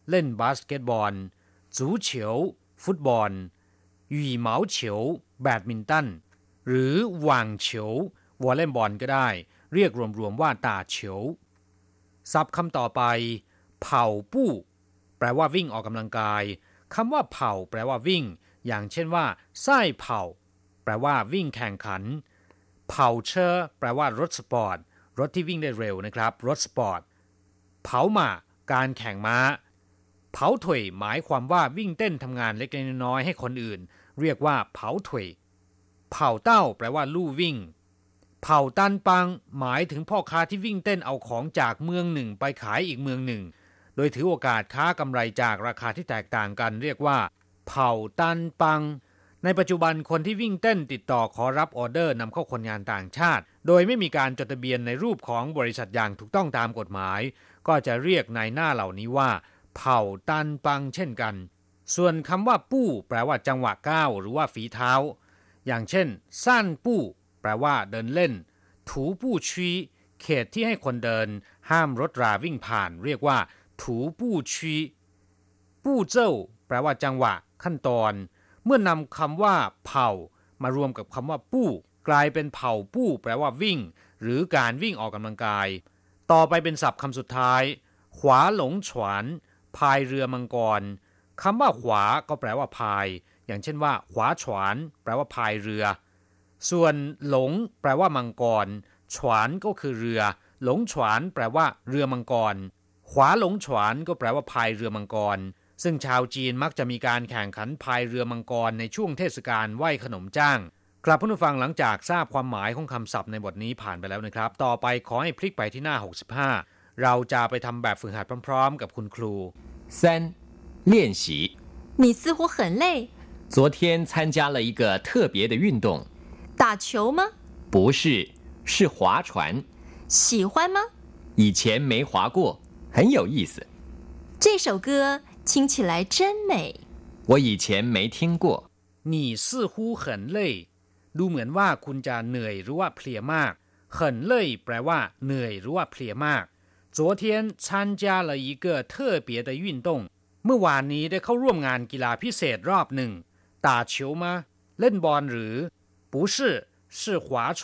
เล่นบาสเกตบอลจูเฉียวฟุตบอลหยี่เหมาเฉียวแบดมินตันหรือหว่างเฉียววอลเลย์บอลก็ได้เรียกรวมๆว่าตาเฉียวศัพท์คำต่อไปเผาปู้แปลว่าวิ่งออกกำลังกายคำว่าเผาแปลว่าวิ่งอย่างเช่นว่าไส้เผาแปลว่าวิ่งแข่งขันเผาเชอร์แปลว่ารถสปอร์ตรถที่วิ่งได้เร็วนะครับรถสปอร์ตเผาหมาการแข่งม้าเผาถุยหมายความว่าวิ่งเต้นทำงานเล็กๆน้อยๆให้คนอื่นเรียกว่าเผาถุยเผาเต้าแปลว่าลู่วิ่งเผาตันปังหมายถึงพ่อค้าที่วิ่งเต้นเอาของจากเมืองหนึ่งไปขายอีกเมืองหนึ่งโดยถือโอกาสค้ากำไรจากราคาที่แตกต่างกันเรียกว่าเผาตันปังในปัจจุบันคนที่วิ่งเต้นติดต่อขอรับออเดอร์นำเข้าคนงานต่างชาติโดยไม่มีการจดทะเบียนในรูปของบริษัทอย่างถูกต้องตามกฎหมายก็จะเรียกนายหน้าเหล่านี้ว่าเผาตันปังเช่นกันส่วนคำว่าปู้แปลว่าจังหวะก้าวหรือว่าฝีเท้าอย่างเช่นสั้นปู้แปลว่าเดินเล่นถูปู้ชี้เขตที่ให้คนเดินห้ามรถราวิ่งผ่านเรียกว่าถูปู้ชี้ปู้เจ้าแปลว่าจังหวะขั้นตอนเมื่อนำคำว่าเผามารวมกับคำว่าปู้กลายเป็นเผาปู้แปลว่าวิ่งหรือการวิ่งออกกำลังกายต่อไปเป็นศัพท์คำสุดท้ายขวาหลงฉวนพายเรือมังกรคำว่าขวาก็แปลว่าพายอย่างเช่นว่าขวาฉวนแปลว่าพายเรือส่วนหลงแปลว่ามังกรฉวนก็คือเรือหลงฉวนแปลว่าเรือมังกรขวาหลงฉวนก็แปลว่าพายเรือมังกรซึ่งชาวจีนมักจะมีการแข่งขันพายเรือมังกรในช่วงเทศกาลไหว้ขนมจ้างกลับผู้ฟังหลังจากทราบความหมายของคำศัพท์ในบทนี้ผ่านไปแล้วนะครับต่อไปขอให้พลิกไปที่หน้าหกสิบห้าเราจะไปทำแบบฝึกหัดพร้อมๆกับคุณครูสาม练习你似乎很累昨天参加了一个特别的运动打球吗不是是划船喜欢吗以前没划过很有意思这首歌听起来真美我以前没听过你似乎很累ดูเหมือนว่าคุณจะเหนื่อยหรือว่าเพลียมาก很累แปลว่าเหนื่อยหรือว่าเพลียมาก昨天参加了一个特别的运动เมื่อวานนี้ได้เข้าร่วมงานกีฬาพิเศษรอบหนึ่งตาเฉียวมาเล่นบอลหรือ不是是划船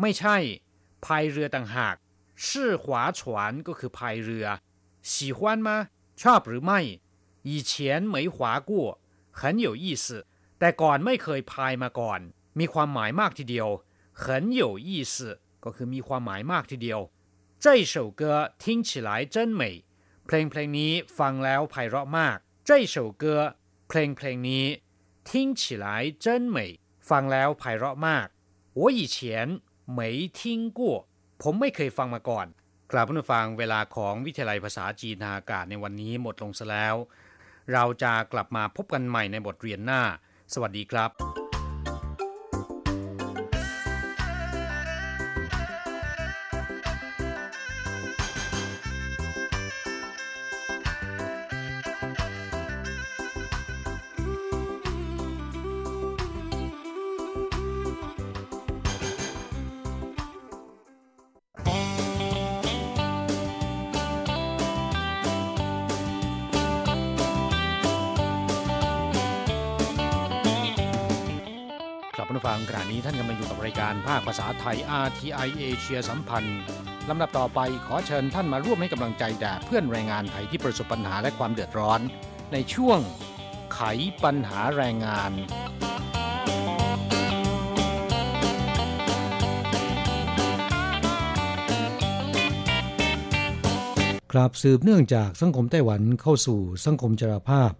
ไม่ใช่พายเรือต่างหาก是划船ก็คือพายเรือ喜欢吗ชอบหรือไม่以前没划过很有意思แต่ก่อนไม่เคยพายมาก่อนมีความหมายมากทีเดียว很有意思ก็คือมีความหมายมากทีเดียว这首歌听起来真美เพลงเพลงนี้ฟังแล้วไพเราะมาก这首歌เพลงเพลงนี้听起来真美ฟังแล้วไพเราะมาก我以前没听过ผมไม่เคยฟังมาก่อนกลับมาฟังเวลาของวิทยาลัยภาษาจีนทางอากาศในวันนี้หมดลงซะแล้วเราจะกลับมาพบกันใหม่ในบทเรียนหน้าสวัสดีครับ คุณผู้ฟังขณะนี้ท่านกำลังอยู่กับรายการภาคภาษาไทย อาร์ ที ไอ เอเชียสัมพันธ์ลำดับต่อไปขอเชิญท่านมาร่วมให้กำลังใจแด่เพื่อนแรงงานไทยที่ประสบปัญหาและความเดือดร้อนในช่วงไขปัญหาแรงงานกราบสืบเนื่องจากสังคมไต้หวันเข้าสู่สังคมชราภาพ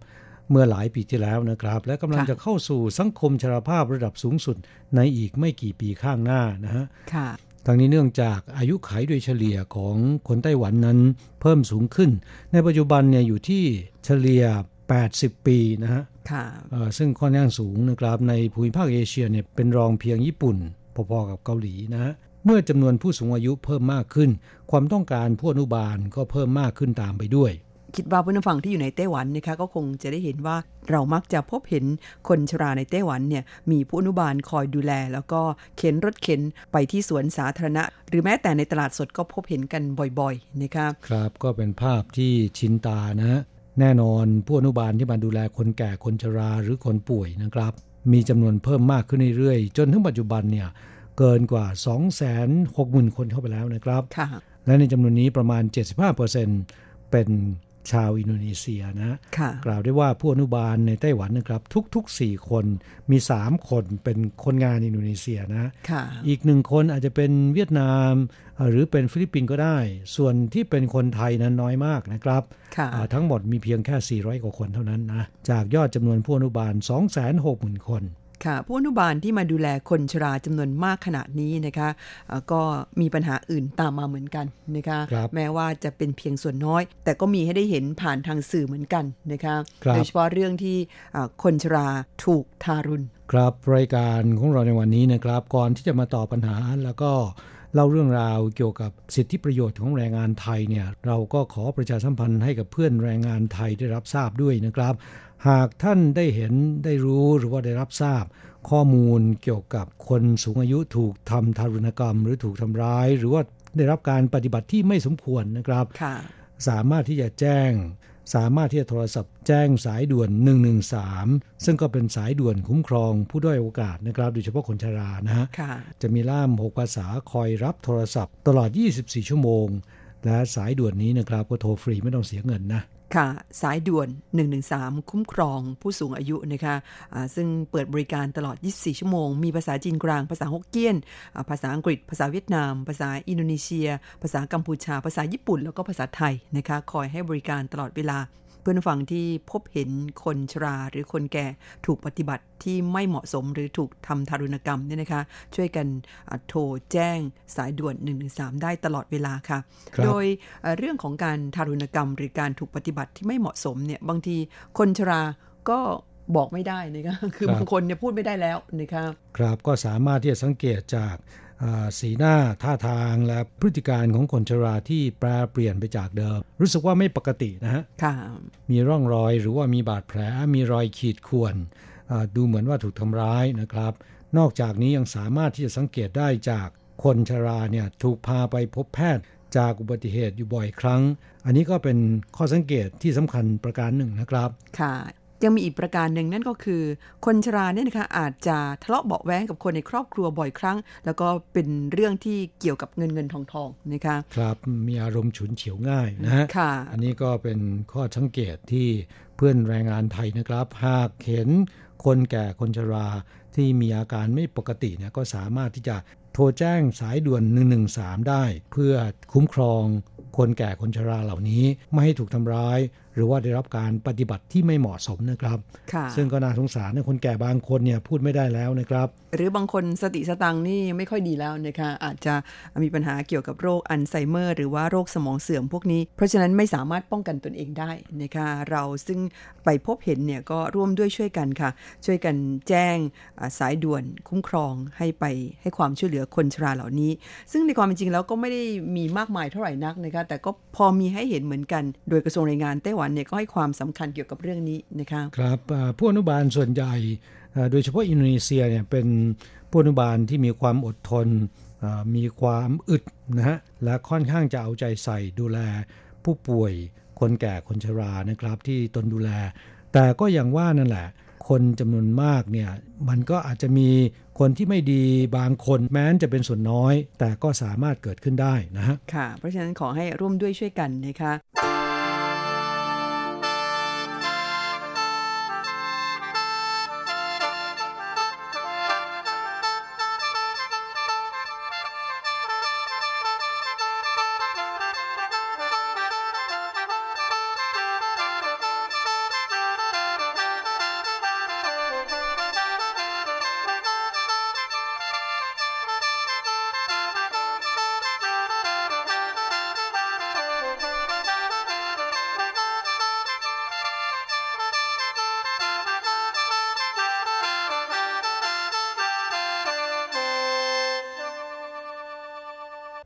เมื่อหลายปีที่แล้วนะครับและกำลังจะเข้าสู่สังคมชราภาพระดับสูงสุดในอีกไม่กี่ปีข้างหน้านะฮะทางนี้เนื่องจากอายุขัยโดยเฉลี่ยของคนไต้หวันนั้นเพิ่มสูงขึ้นในปัจจุบันเนี่ยอยู่ที่เฉลี่ยแปดสิบปีนะฮะซึ่งค่อนข้างสูงนะครับในภูมิภาคเอเชียเนี่ยเป็นรองเพียงญี่ปุ่นพอๆกับเกาหลีนะฮะเมื่อจำนวนผู้สูงอายุเพิ่มมากขึ้นความต้องการผู้อนุบาลก็เพิ่มมากขึ้นตามไปด้วยคิดว่าเพื่อนฝั่งที่อยู่ในไต้หวันนะคะก็คงจะได้เห็นว่าเรามักจะพบเห็นคนชราในไต้หวันเนี่ยมีผู้อนุบาลคอยดูแลแล้วก็เข็นรถเข็นไปที่สวนสาธารณะหรือแม้แต่ในตลาดสดก็พบเห็นกันบ่อยๆนะคะครับก็เป็นภาพที่ชินตานะแน่นอนผู้อนุบาลที่มาดูแลคนแก่คนชราหรือคนป่วยนะครับมีจำนวนเพิ่มมากขึ้นเรื่อยๆจนถึงปัจจุบันเนี่ยเกินกว่า สองแสนหกหมื่น คนเข้าไปแล้วนะครับและในจำนวนนี้ประมาณ เจ็ดสิบห้าเปอร์เซ็นต์ เป็นชาวอินโดนีเซียนะกล่าวได้ว่าผู้อนุบาลในไต้หวันนะครับทุกๆสี่คนมีสามคนเป็นคนงานอินโดนีเซียนะอีกหนึ่งคนอาจจะเป็นเวียดนามหรือเป็นฟิลิปปินส์ก็ได้ส่วนที่เป็นคนไทยนั้นน้อยมากนะครับทั้งหมดมีเพียงแค่สี่ร้อยกว่าคนเท่านั้นนะจากยอดจำนวนผู้อนุบาล สองแสนหกหมื่น คนค่ะผู้อนุบาลที่มาดูแลคนชราจำนวนมากขนาดนี้นะคะก็มีปัญหาอื่นตามมาเหมือนกันนะคะแม้ว่าจะเป็นเพียงส่วนน้อยแต่ก็มีให้ได้เห็นผ่านทางสื่อเหมือนกันนะคะโดยเฉพาะเรื่องที่คนชราถูกทารุณครับรายการของเราในวันนี้นะครับก่อนที่จะมาตอบปัญหาแล้วก็เล่าเรื่องราวเกี่ยวกับสิทธิประโยชน์ของแรงงานไทยเนี่ยเราก็ขอประชาสัมพันธ์ให้กับเพื่อนแรงงานไทยได้รับทราบด้วยนะครับหากท่านได้เห็นได้รู้หรือว่าได้รับทราบข้อมูลเกี่ยวกับคนสูงอายุถูกทำทารุณกรรมหรือถูกทำร้ายหรือว่าได้รับการปฏิบัติที่ไม่สมควรนะครับสามารถที่จะแจ้งสามารถที่จะโทรศัพท์แจ้งสายด่วนหนึ่งหนึ่งสามซึ่งก็เป็นสายด่วนคุ้มครองผู้ด้อยโอกาสนะครับโดยเฉพาะคนชรานะฮะจะมีล่ามหกภาษาคอยรับโทรศัพท์ตลอดยี่สิบสี่ชั่วโมงและสายด่วนนี้นะครับก็โทรฟรีไม่ต้องเสียเงินนะค่ะสายด่วนหนึ่งหนึ่งสามคุ้มครองผู้สูงอายุนะคะะซึ่งเปิดบริการตลอดยี่สิบสี่ชั่วโมงมีภาษาจีนกลางภาษาฮกเกี้ยนภาษาอังกฤษภาษาเวียดนามภาษาอินโดนีเซียภาษากัมพูชาภาษาญี่ปุ่นแล้วก็ภาษาไทยนะคะคอยให้บริการตลอดเวลาเพื่อนฝั่งที่พบเห็นคนชราหรือคนแก่ถูกปฏิบัติที่ไม่เหมาะสมหรือถูกทำทารุณกรรมเนี่ยนะคะช่วยกันโทรแจ้งสายด่วนหนึ่งหนึ่งสามได้ตลอดเวลาค่ะโดยเรื่องของการทารุณกรรมหรือการถูกปฏิบัติที่ไม่เหมาะสมเนี่ยบางทีคนชราก็บอกไม่ได้นะคะคือบางคนเนี่ยพูดไม่ได้แล้วนะคะครับก็สามารถที่จะสังเกตจากสีหน้าท่าทางและพฤติการของคนชราที่แปรเปลี่ยนไปจากเดิมรู้สึกว่าไม่ปกตินะฮะมีร่องรอยหรือว่ามีบาดแผลมีรอยขีดข่วนดูเหมือนว่าถูกทำร้ายนะครับนอกจากนี้ยังสามารถที่จะสังเกตได้จากคนชราเนี่ยถูกพาไปพบแพทย์จากอุบัติเหตุอยู่บ่อยครั้งอันนี้ก็เป็นข้อสังเกตที่สำคัญประการหนึ่งนะครับค่ะยังมีอีกประการหนึ่งนั่นก็คือคนชราเนี่ยนะคะอาจจะทะเลาะเบาะแว้งกับคนในครอบครัวบ่อยครั้งแล้วก็เป็นเรื่องที่เกี่ยวกับเงินเงินทองทองนะคะครับมีอารมณ์ฉุนเฉียวง่ายนะฮะอันนี้ก็เป็นข้อสังเกตที่เพื่อนแรงงานไทยนะครับหากเห็นคนแก่คนชราที่มีอาการไม่ปกติเนี่ยก็สามารถที่จะโทรแจ้งสายด่วนหนึ่งหนึ่งสามได้เพื่อคุ้มครองคนแก่คนชราเหล่านี้ไม่ให้ถูกทำร้ายหรือว่าได้รับการปฏิบัติที่ไม่เหมาะสมนะครับซึ่งก็น่าสงสารนะคนแก่บางคนเนี่ยพูดไม่ได้แล้วนะครับหรือบางคนสติสตังค์นี่ไม่ค่อยดีแล้วนะคะอาจจะมีปัญหาเกี่ยวกับโรคอัลไซเมอร์หรือว่าโรคสมองเสื่อมพวกนี้เพราะฉะนั้นไม่สามารถป้องกันตนเองได้นะคะเราซึ่งไปพบเห็นเนี่ยก็ร่วมด้วยช่วยกันค่ะช่วยกันแจ้งสายด่วนคุ้มครองให้ไปให้ความช่วยเหลือคนชราเหล่านี้ซึ่งในความเป็นจริงแล้วก็ไม่ได้มีมากมายเท่าไหร่นักนะคะแต่ก็พอมีให้เห็นเหมือนกันโดยกระทรวงแรงงานไต้หวันเนี่ยก็ให้ความสำคัญเกี่ยวกับเรื่องนี้นะคะครับผู้อนุบาลส่วนใหญ่โดยเฉพาะอินโดนีเซียเนี่ยเป็นผู้อนุบาลที่มีความอดทนมีความอึดนะฮะและค่อนข้างจะเอาใจใส่ดูแลผู้ป่วยคนแก่คนชรานะครับที่ตนดูแลแต่ก็อย่างว่านั่นแหละค คนจำนวนมากเนี่ยมันก็อาจจะมีคนที่ไม่ดีบางคนแม้นจะเป็นส่วนน้อยแต่ก็สามารถเกิดขึ้นได้นะฮะค่ะเพราะฉะนั้นขอให้ร่วมด้วยช่วยกันนะคะ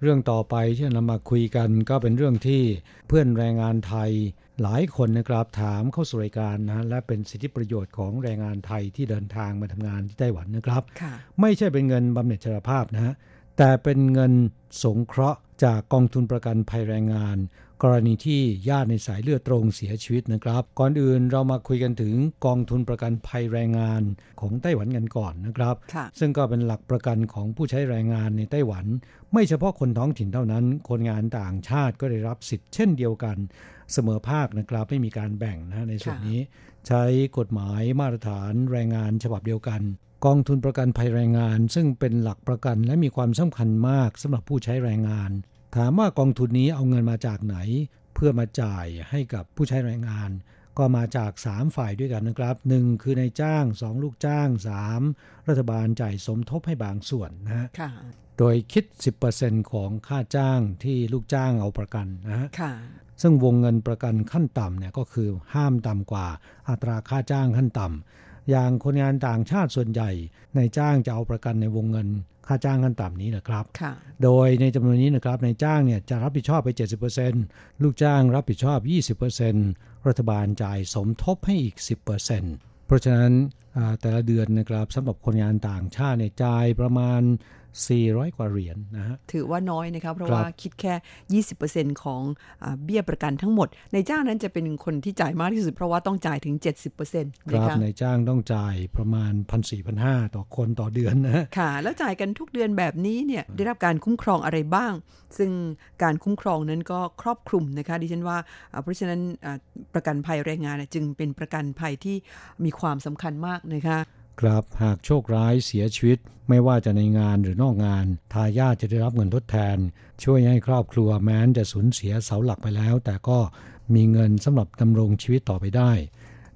เรื่องต่อไปที่นำมาคุยกันก็เป็นเรื่องที่เพื่อนแรงงานไทยหลายคนนะครับถามเข้าสู่รายการนะและเป็นสิทธิประโยชน์ของแรงงานไทยที่เดินทางมาทำงานที่ไต้หวันนะครับไม่ใช่เป็นเงินบำเหน็จชราภาพนะฮะแต่เป็นเงินสงเคราะห์จากกองทุนประกันภัยแรงงานกรณีที่ญาติในสายเลือดตรงเสียชีวิตนะครับก่อนอื่นเรามาคุยกันถึงกองทุนประกันภัยแรงงานของไต้หวันกันก่อนนะครับซึ่งก็เป็นหลักประกันของผู้ใช้แรงงานในไต้หวันไม่เฉพาะคนท้องถิ่นเท่านั้นคนงานต่างชาติก็ได้รับสิทธิ์เช่นเดียวกันเสมอภาคนะครับไม่มีการแบ่งนะในส่วนนี้ใช้กฎหมายมาตรฐานแรงงานฉบับเดียวกันกองทุนประกันภัยแรงงานซึ่งเป็นหลักประกันและมีความสำคัญมากสำหรับผู้ใช้แรงงานถามว่ากองทุนนี้เอาเงินมาจากไหนเพื่อมาจ่ายให้กับผู้ใช้แรงงานก็มาจากสามฝ่ายด้วยกันนะครับหนึ่งคือนายจ้างสองลูกจ้างสามรัฐบาลจ่ายสมทบให้บางส่วนนะฮะโดยคิด สิบเปอร์เซ็นต์ ของค่าจ้างที่ลูกจ้างเอาประกันนะฮะซึ่งวงเงินประกันขั้นต่ำเนี่ยก็คือห้ามต่ำกว่าอัตราค่าจ้างขั้นต่ำอย่างคนงานต่างชาติส่วนใหญ่นายจ้างจะเอาประกันในวงเงินค่าจ้างขั้นต่ำนี้นะครับโดยในจำนวนนี้นะครับนายจ้างเนี่ยจะรับผิดชอบไป เจ็ดสิบเปอร์เซ็นต์ ลูกจ้างรับผิดชอบ ยี่สิบเปอร์เซ็นต์ รัฐบาลจ่ายสมทบให้อีก สิบเปอร์เซ็นต์ เพราะฉะนั้นแต่ละเดือนนะครับสำหรับคนงานต่างชาติเนี่ยจ่ายประมาณสี่ร้อยกว่าเหรียญ น, นะฮะถือว่าน้อยนะครับเพราะว่าคิดแค่ ยี่สิบเปอร์เซ็นต์ ของอ่าเบี้ยประกันทั้งหมดนายจ้างนั้นจะเป็นคนที่จ่ายมากที่สุดเพราะว่าต้องจ่ายถึง เจ็ดสิบเปอร์เซ็นต์ นะครับนายจ้างต้องจ่ายประมาณ หนึ่งพันสี่ร้อย ต่อคนต่อเดือนนะค่ะแล้วจ่ายกันทุกเดือนแบบนี้เนี่ยได้รับการคุ้มครองอะไรบ้างซึ่งการคุ้มครองนั้นก็ครอบคลุมนะคะดิฉันว่าเพราะฉะนั้นประกันภัยแรงงานจึงเป็นประกันภัยที่มีความสำคัญมากนะคะครับหากโชคร้ายเสียชีวิตไม่ว่าจะในงานหรือนอกงานทายาทจะได้รับเงินทดแทนช่วยให้ครอบครัวแม้นจะสูญเสียเสาหลักไปแล้วแต่ก็มีเงินสำหรับดำรงชีวิตต่อไปได้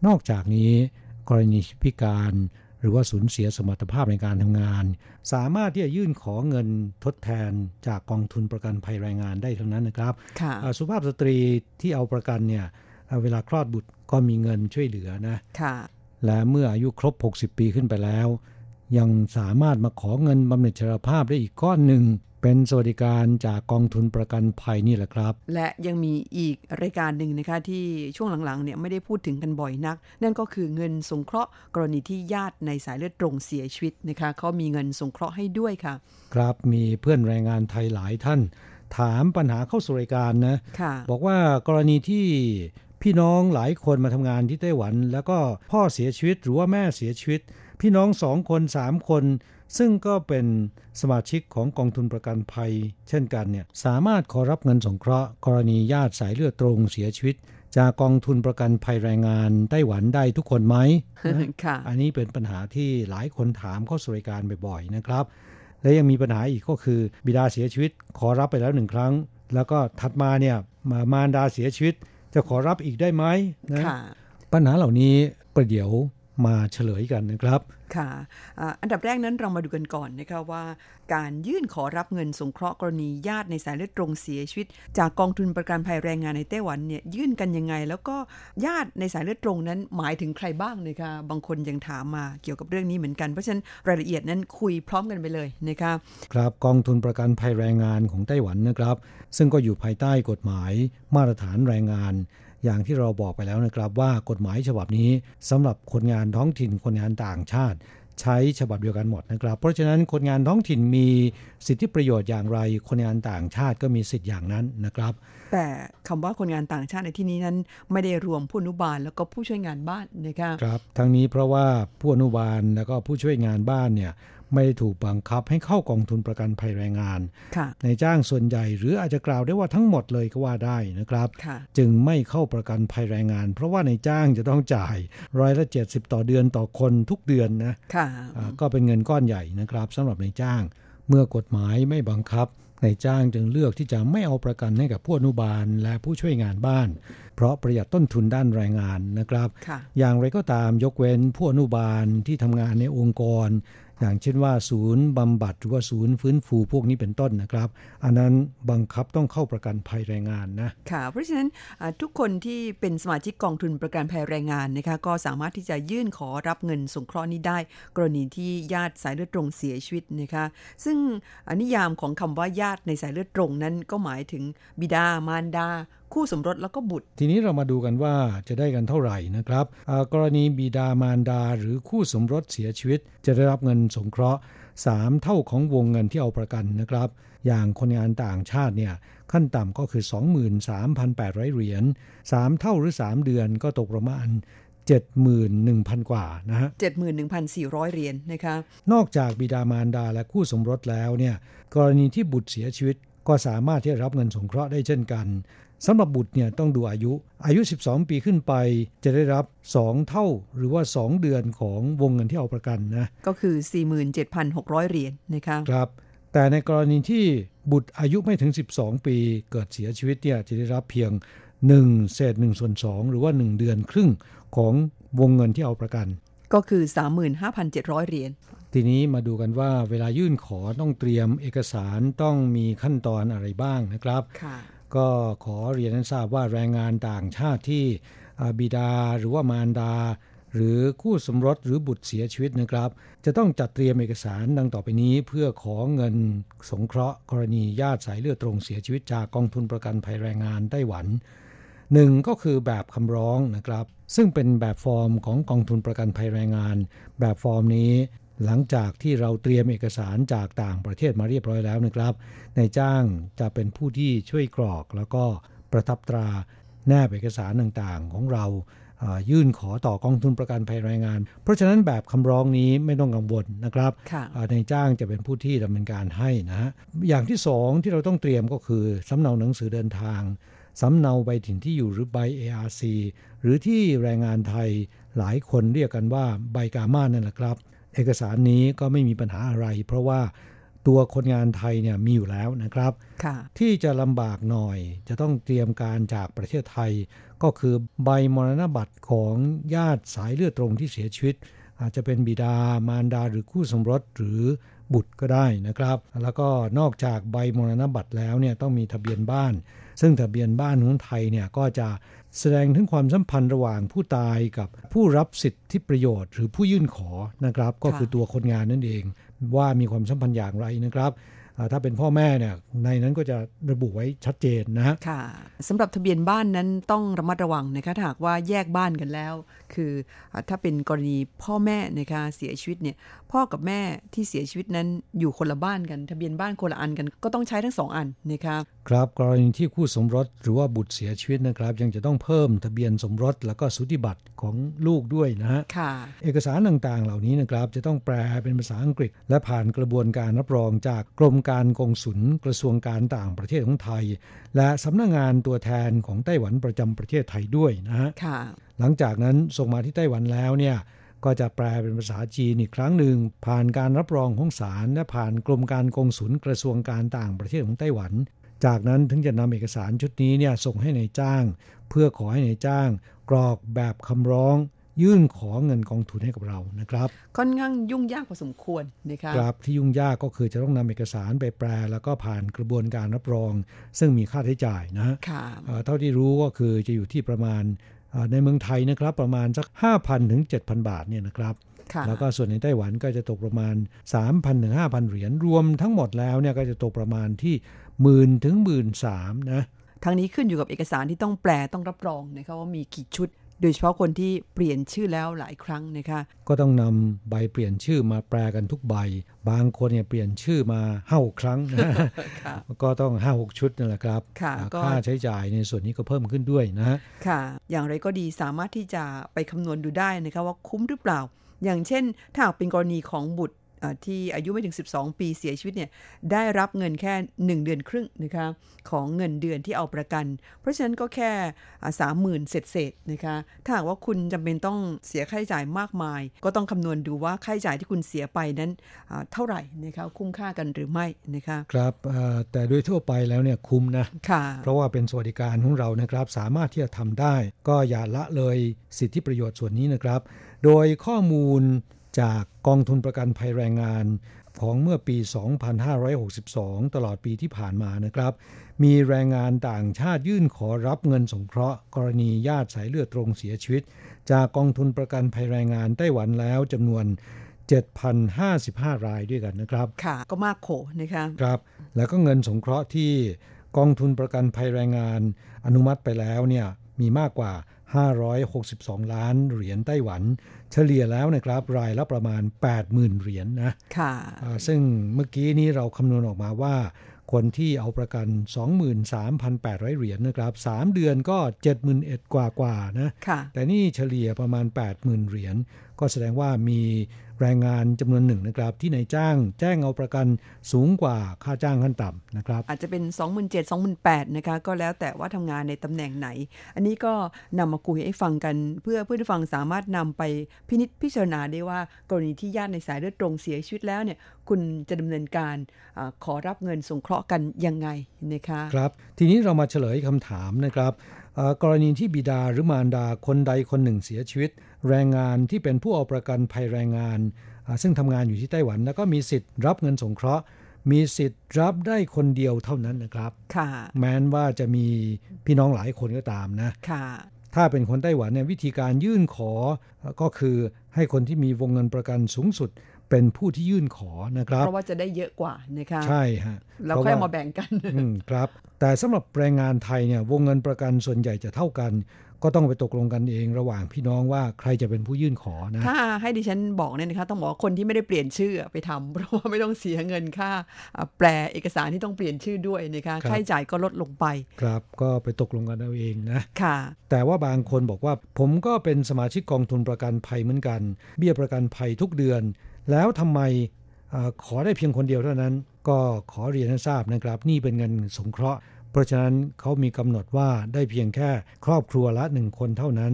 นอกจากนี้กรณีพิการหรือว่าสูญเสียสมรรถภาพในการทำงานสามารถที่จะยื่นขอเงินทดแทนจากกองทุนประกันภัยแรงงานได้ทั้งนั้นนะครับสุภาพสตรีที่เอาประกันเนี่ยเวลาคลอดบุตรก็มีเงินช่วยเหลือนะและเมื่ออายุครบหกสิบปีขึ้นไปแล้วยังสามารถมาขอเงินบำเหน็จชราภาพได้อีกก้อนหนึ่งเป็นสวัสดิการจากกองทุนประกันภัยนี่แหละครับและยังมีอีกรายการหนึ่งนะคะที่ช่วงหลังๆเนี่ยไม่ได้พูดถึงกันบ่อยนักนั่นก็คือเงินสงเคราะห์กรณีที่ญาติในสายเลือดตรงเสียชีวิตนะคะเขามีเงินสงเคราะห์ให้ด้วยค่ะครับมีเพื่อนแรงงานไทยหลายท่านถามปัญหาเข้าสู่รายการนะบอกว่ากรณีที่พี่น้องหลายคนมาทำงานที่ไต้หวันแล้วก็พ่อเสียชีวิตหรือว่าแม่เสียชีวิตพี่น้องสองคนสามคนซึ่งก็เป็นสมาชิกของกองทุนประกันภัยเช่นกันเนี่ยสามารถขอรับเงินสงเคราะห์กรณีญาติสายเลือดตรงเสียชีวิตจากกองทุนประกันภัยแรงงานไต้หวันได้ทุกคนไหม อันนี้เป็นปัญหาที่หลายคนถามเข้าสู่รายการบ่อยๆนะครับและยังมีปัญหาอีกก็คือบิดาเสียชีวิตขอรับไปแล้วหนึ่งครั้งแล้วก็ถัดมาเนี่ยมารดาเสียชีวิตจะขอรับอีกได้ไหมนะปัญหาเหล่านี้ประเดี๋ยวมาเฉลยกันนะครับค่ะอันดับแรกนั้นเรามาดูกันก่อนนะคะว่าการยื่นขอรับเงินสงเคราะห์กรณีญาติในสายเลือดตรงเสียชีวิตจากกองทุนประกันภัยแรงงานในไต้หวันเนี่ยยื่นกันยังไงแล้วก็ญาติในสายเลือดตรงนั้นหมายถึงใครบ้างนะคะบางคนยังถามมาเกี่ยวกับเรื่องนี้เหมือนกันเพราะฉะนั้นรายละเอียดนั้นคุยพร้อมกันไปเลยนะคะครับกองทุนประกันภัยแรงงานของไต้หวันนะครับซึ่งก็อยู่ภายใต้กฎหมายมาตรฐานแรงงานอย่างที่เราบอกไปแล้วนะครับว่ากฎหมายฉบับนี้สำหรับคนงานท้องถิ่นคนงานต่างชาติ ใช้ฉบับเดียวกันหมดนะครับเพราะฉะนั้นคนงานท้องถิ่นมีสิทธิประโยชน์อย่างไรคนงานต่างชาติก็มีสิทธิอย่างนั้นนะครับแต่คำว่าคนงานต่างชาติในที่นี้นั้นไม่ได้รวมผู้อนุบาลแล้วก็ผู้ช่วยงานบ้านนะคะครับทั้งนี้เพราะว่าผู้อนุบาลแล้วก็ผู้ช่วยงานบ้านเนี่ยไม่ได้ถูกบังคับให้เข้ากองทุนประกันภัยแรงงานในจ้างส่วนใหญ่หรืออาจจะกล่าวได้ว่าทั้งหมดเลยก็ว่าได้นะครับจึงไม่เข้าประกันภัยแรงงานเพราะว่าในจ้างจะต้องจ่ายร้อยละเจ็ดสิบต่อเดือนต่อคนทุกเดือนนะก็เป็นเงินก้อนใหญ่นะครับสำหรับในจ้างเมื่อกฎหมายไม่บังคับในจ้างจึงเลือกที่จะไม่เอาประกันให้กับผู้อนุบาลและผู้ช่วยงานบ้านเพราะประหยัดต้นทุนด้านแรงงานนะครับอย่างไรก็ตามยกเว้นผู้อนุบาลที่ทำงานในองค์กรอย่างเช่นว่าศูนย์บำบัดหรือว่าศูนย์ฟื้นฟูพวกนี้เป็นต้นนะครับอันนั้นบังคับต้องเข้าประกันภัยแรงงานนะค่ะเพราะฉะนั้นทุกคนที่เป็นสมาชิกกองทุนประกันภัยแรงงานนะคะก็สามารถที่จะยื่นขอรับเงินสงเคราะห์นี้ได้กรณีที่ญาติสายเลือดตรงเสียชีวิตนะคะซึ่งนิยามของคำว่าญาติในสายเลือดตรงนั้นก็หมายถึงบิดามารดาคู่สมรสแล้วก็บุตรทีนี้เรามาดูกันว่าจะได้กันเท่าไหร่นะครับกรณีบิดามารดาหรือคู่สมรสเสียชีวิตจะได้รับเงินสงเคราะห์สามเท่าของวงเงินที่เอาประกันนะครับอย่างคนงานต่างชาติเนี่ยขั้นต่ำก็คือ สองหมื่นสามพันแปดร้อย เหรียญสามเท่าหรือสามเดือนก็ตกประมาณเจ็ดหมื่นหนึ่งพัน กว่านะฮะ เจ็ดหมื่นหนึ่งพันสี่ร้อย เหรียญ น, นะคะนอกจากบิดามารดาและคู่สมรสแล้วเนี่ยกรณีที่บุตรเสียชีวิตก็สามารถที่จะรับเงินสงเคราะห์ได้เช่นกันสำหรับบุตรเนี่ยต้องดูอายุอายุสิบสองปีขึ้นไปจะได้รับสองเท่าหรือว่าสองเดือนของวงเงินที่เอาประกันนะก็คือ สี่หมื่นเจ็ดพันหกร้อย เหรียญ น, นะคะครับแต่ในกรณีที่บุตรอายุไม่ถึงสิบสองปีเกิดเสียชีวิตเนี่ยจะได้รับเพียงหนึ่งเศษหนึ่งส่วนสองหรือว่าหนึ่งเดือนครึ่งของวงเงินที่เอาประกันก็คือ สามหมื่นห้าพันเจ็ดร้อย เหรียญทีนี้มาดูกันว่าเวลายื่นขอต้องเตรียมเอกสารต้องมีขั้นตอนอะไรบ้างนะครับก็ขอเรียนให้ทราบว่าแรงงานต่างชาติที่บิดาหรือว่ามารดาหรือคู่สมรสหรือบุตรเสียชีวิตนะครับจะต้องจัดเตรียมเอกสารดังต่อไปนี้เพื่อขอเงินสงเคราะห์กรณีญาติสายเลือดตรงเสียชีวิตจากกองทุนประกันภัยแรงงานไต้หวันหนึ่งก็คือแบบคำร้องนะครับซึ่งเป็นแบบฟอร์มของกองทุนประกันภัยแรงงานแบบฟอร์มนี้หลังจากที่เราเตรียมเอกสารจากต่างประเทศมาเรียบร้อยแล้วนะครับนายจ้างจะเป็นผู้ที่ช่วยกรอกแล้วก็ประทับตราแนบเอกสารต่างๆของเรายื่นขอต่อกองทุนประกันภัยแรงงานเพราะฉะนั้นแบบคำร้องนี้ไม่ต้องกังวลนะครับนายจ้างจะเป็นผู้ที่ดำเนินการให้นะฮะอย่างที่สองที่เราต้องเตรียมก็คือสำเนาหนังสือเดินทางสำเนาใบถิ่นที่อยู่หรือใบ เอ อาร์ ซี หรือที่แรงงานไทยหลายคนเรียกกันว่าใบกาม่านั่นแหละครับเอกสารนี้ก็ไม่มีปัญหาอะไรเพราะว่าตัวคนงานไทยเนี่ยมีอยู่แล้วนะครับที่จะลำบากหน่อยจะต้องเตรียมการจากประเทศไทยก็คือใบมรณบัตรของญาติสายเลือดตรงที่เสียชีวิตอาจจะเป็นบิดามารดาหรือคู่สมรสหรือบุตรก็ได้นะครับแล้วก็นอกจากใบมรณบัตรแล้วเนี่ยต้องมีทะเบียนบ้านซึ่งทะเบียนบ้านของไทยเนี่ยก็จะแสดงถึงความสัมพันธ์ระหว่างผู้ตายกับผู้รับสิทธิประโยชน์หรือผู้ยื่นขอนะครับก็คือตัวคนงานนั่นเองว่ามีความสัมพันธ์อย่างไรนะครับถ้าเป็นพ่อแม่เนี่ยในนั้นก็จะระบุไว้ชัดเจนนะฮะค่ะสำหรับทะเบียนบ้านนั้นต้องระมัดระวังนะคะถ้าหากว่าแยกบ้านกันแล้วคือถ้าเป็นกรณีพ่อแม่นะคะเสียชีวิตเนี่ยพ่อกับแม่ที่เสียชีวิตนั้นอยู่คนละบ้านกันทะเบียนบ้านคนละอันกันก็ต้องใช้ทั้งสองอันนะคะครับกรณีที่คู่สมรสหรือว่าบุตรเสียชีวิตนะครับยังจะต้องเพิ่มทะเบียนสมรสแล้วก็สุติบัตรของลูกด้วยนะฮะค่ะเอกสารต่างๆเหล่านี้นะครับจะต้องแปลเป็นภาษาอังกฤษและผ่านกระบวนการรับรองจากกรมการกงสุลกระทรวงการต่างประเทศของไทยและสำนักงานตัวแทนของไต้หวันประจำประเทศไทยด้วยนะฮะหลังจากนั้นส่งมาที่ไต้หวันแล้วเนี่ยก็จะแปลเป็นภาษาจีนอีกครั้งหนึ่งผ่านการรับรองของศาลและผ่านกรมการกงสุลกระทรวงการต่างประเทศของไต้หวันจากนั้นถึงจะนำเอกสารชุดนี้เนี่ยส่งให้นายจ้างเพื่อขอให้นายจ้างกรอกแบบคำร้องยื่นขอเงินกองทุนให้กับเรานะครับค่อนข้างยุ่งยากพอสมควรนะคะครับที่ยุ่งยากก็คือจะต้องนำเอกสารไปแปลแล้วก็ผ่านกระบวนการรับรองซึ่งมีค่าใช้จ่ายนะฮะเท่าที่รู้ก็คือจะอยู่ที่ประมาณในเมืองไทยนะครับประมาณสัก ห้าพัน ถึง เจ็ดพัน บาทเนี่ยนะครับแล้วก็ส่วนในไต้หวันก็จะตกประมาณ สามพัน ถึง ห้าพัน เหรียญรวมทั้งหมดแล้วเนี่ยก็จะตกประมาณที่ หนึ่งหมื่น ถึง หนึ่งหมื่นสามพัน นะทั้งนี้ขึ้นอยู่กับเอกสารที่ต้องแปลต้องรับรองนะคะว่ามีกี่ชุด โดยเฉพาะคนที่เปลี่ยนชื่อแล้วหลายครั้งนะคะก็ต้องนำใบเปลี่ยนชื่อมาแปลกันทุกใบบางคนเนี่ยเปลี่ยนชื่อมาห้าหกครั้งนะก็ต้องห้าหกชุดนั่นแหละครับค่าใช้จ่ายในส่วนนี้ก็เพิ่มขึ้นด้วยนะค่ะอย่างไรก็ดีสามารถที่จะไปคำนวณดูได้นะคะว่าคุ้มหรือเปล่าอย่างเช่นถ้าเป็นกรณีของบุตรที่อายุไม่ถึงสิบสองปีเสียชีวิตเนี่ยได้รับเงินแค่หนึ่งเดือนครึ่งนะคะของเงินเดือนที่เอาประกันเพราะฉะนั้นก็แค่ สามหมื่น เศษๆนะคะถ้าหากว่าคุณจำเป็นต้องเสียค่าใช้จ่ายมากมายก็ต้องคำนวณดูว่าค่าใช้จ่ายที่คุณเสียไปนั้นเท่าไหร่นะคะคุ้มค่ากันหรือไม่นะคะครับแต่โดยทั่วไปแล้วเนี่ยคุ้มนะเพราะว่าเป็นสวัสดิการของเรานะครับสามารถที่จะทำได้ก็อย่าละเลยสิทธิประโยชน์ส่วนนี้นะครับโดยข้อมูลจากกองทุนประกันภัยแรงงานของเมื่อปี สองพันห้าร้อยหกสิบสอง ตลอดปีที่ผ่านมานะครับมีแรงงานต่างชาติยื่นขอรับเงินสงเคราะห์กรณีญาติสายเลือดตรงเสียชีวิตจากกองทุนประกันภัยแรงงานไต้หวันแล้วจำนวน เจ็ดพันห้าสิบห้าราย รายด้วยกันนะครับค่ะก็มากโขนะคะครับแล้วก็เงินสงเคราะห์ที่กองทุนประกันภัยแรงงานอนุมัติไปแล้วเนี่ยมีมากกว่าห้าร้อยหกสิบสองล้านเหรียญไต้หวันเฉลี่ยแล้วนะครับรายละประมาณ แปดหมื่นเหรียญ นะค่ะซึ่งเมื่อกี้นี้เราคำนวณออกมาว่าคนที่เอาประกัน สองหมื่นสามพันแปดร้อยเหรียญ นะครับสามเดือนก็ เจ็ดหมื่นหนึ่งพัน กว่าๆนะแต่นี่เฉลี่ยประมาณ แปดหมื่นเหรียญก็แสดงว่ามีแรงงานจำนวนหนึ่งนะครับที่นายจ้างแจ้งเอาประกันสูงกว่าค่าจ้างขั้นต่ำนะครับอาจจะเป็น สองหมื่นเจ็ดพัน สองหมื่นแปดพัน นะคะก็แล้วแต่ว่าทำงานในตำแหน่งไหนอันนี้ก็นำมาคุยให้ฟังกันเพื่อผู้ฟังสามารถนำไปพินิจพิจารณาได้ว่ากรณีที่ญาติในสายเลือดตรงเสียชีวิตแล้วเนี่ยคุณจะดำเนินการขอรับเงินสงเคราะห์กันยังไงนะคะครับทีนี้เรามาเฉลยคำถามนะครับกรณีที่บิดาหรือมารดาคนใดคนหนึ่งเสียชีวิตแรงงานที่เป็นผู้เอาประกันภัยแรงงานซึ่งทำงานอยู่ที่ไต้หวันแล้วก็มีสิทธิ์รับเงินสงเคราะห์มีสิทธิ์รับได้คนเดียวเท่านั้นนะครับแม้นว่าจะมีพี่น้องหลายคนก็ตามนะถ้าเป็นคนไต้หวันเนี่ยวิธีการยื่นขอก็คือให้คนที่มีวงเงินประกันสูงสุดเป็นผู้ที่ยื่นขอนะครับเพราะว่าจะได้เยอะกว่านะคะใช่ฮะเราค่อยมาแบ่งกันครับแต่สำหรับแรงงานไทยเนี่ยวงเงินประกันส่วนใหญ่จะเท่ากันก็ต้องไปตกลงกันเองระหว่างพี่น้องว่าใครจะเป็นผู้ยื่นขอนะถ้าให้ดิฉันบอกเนี่ยนะคะต้องบอกคนที่ไม่ได้เปลี่ยนชื่อไปทำเพราะว่าไม่ต้องเสียเงินค่าแปลเอกสารที่ต้องเปลี่ยนชื่อด้วยนะคะค่าใช้จ่ายก็ลดลงไปครับก็ไปตกลงกันเอาเองนะค่ะแต่ว่าบางคนบอกว่าผมก็เป็นสมาชิกกองทุนประกันภัยเหมือนกันเบี้ยประกันภัยทุกเดือนแล้วทำไมขอได้เพียงคนเดียวเท่านั้นก็ขอเรียนให้ทราบนะครับนี่เป็นเงินสงเคราะห์เพราะฉะนั้นเขามีกำหนดว่าได้เพียงแค่ครอบครัวละหนึ่งคนเท่านั้น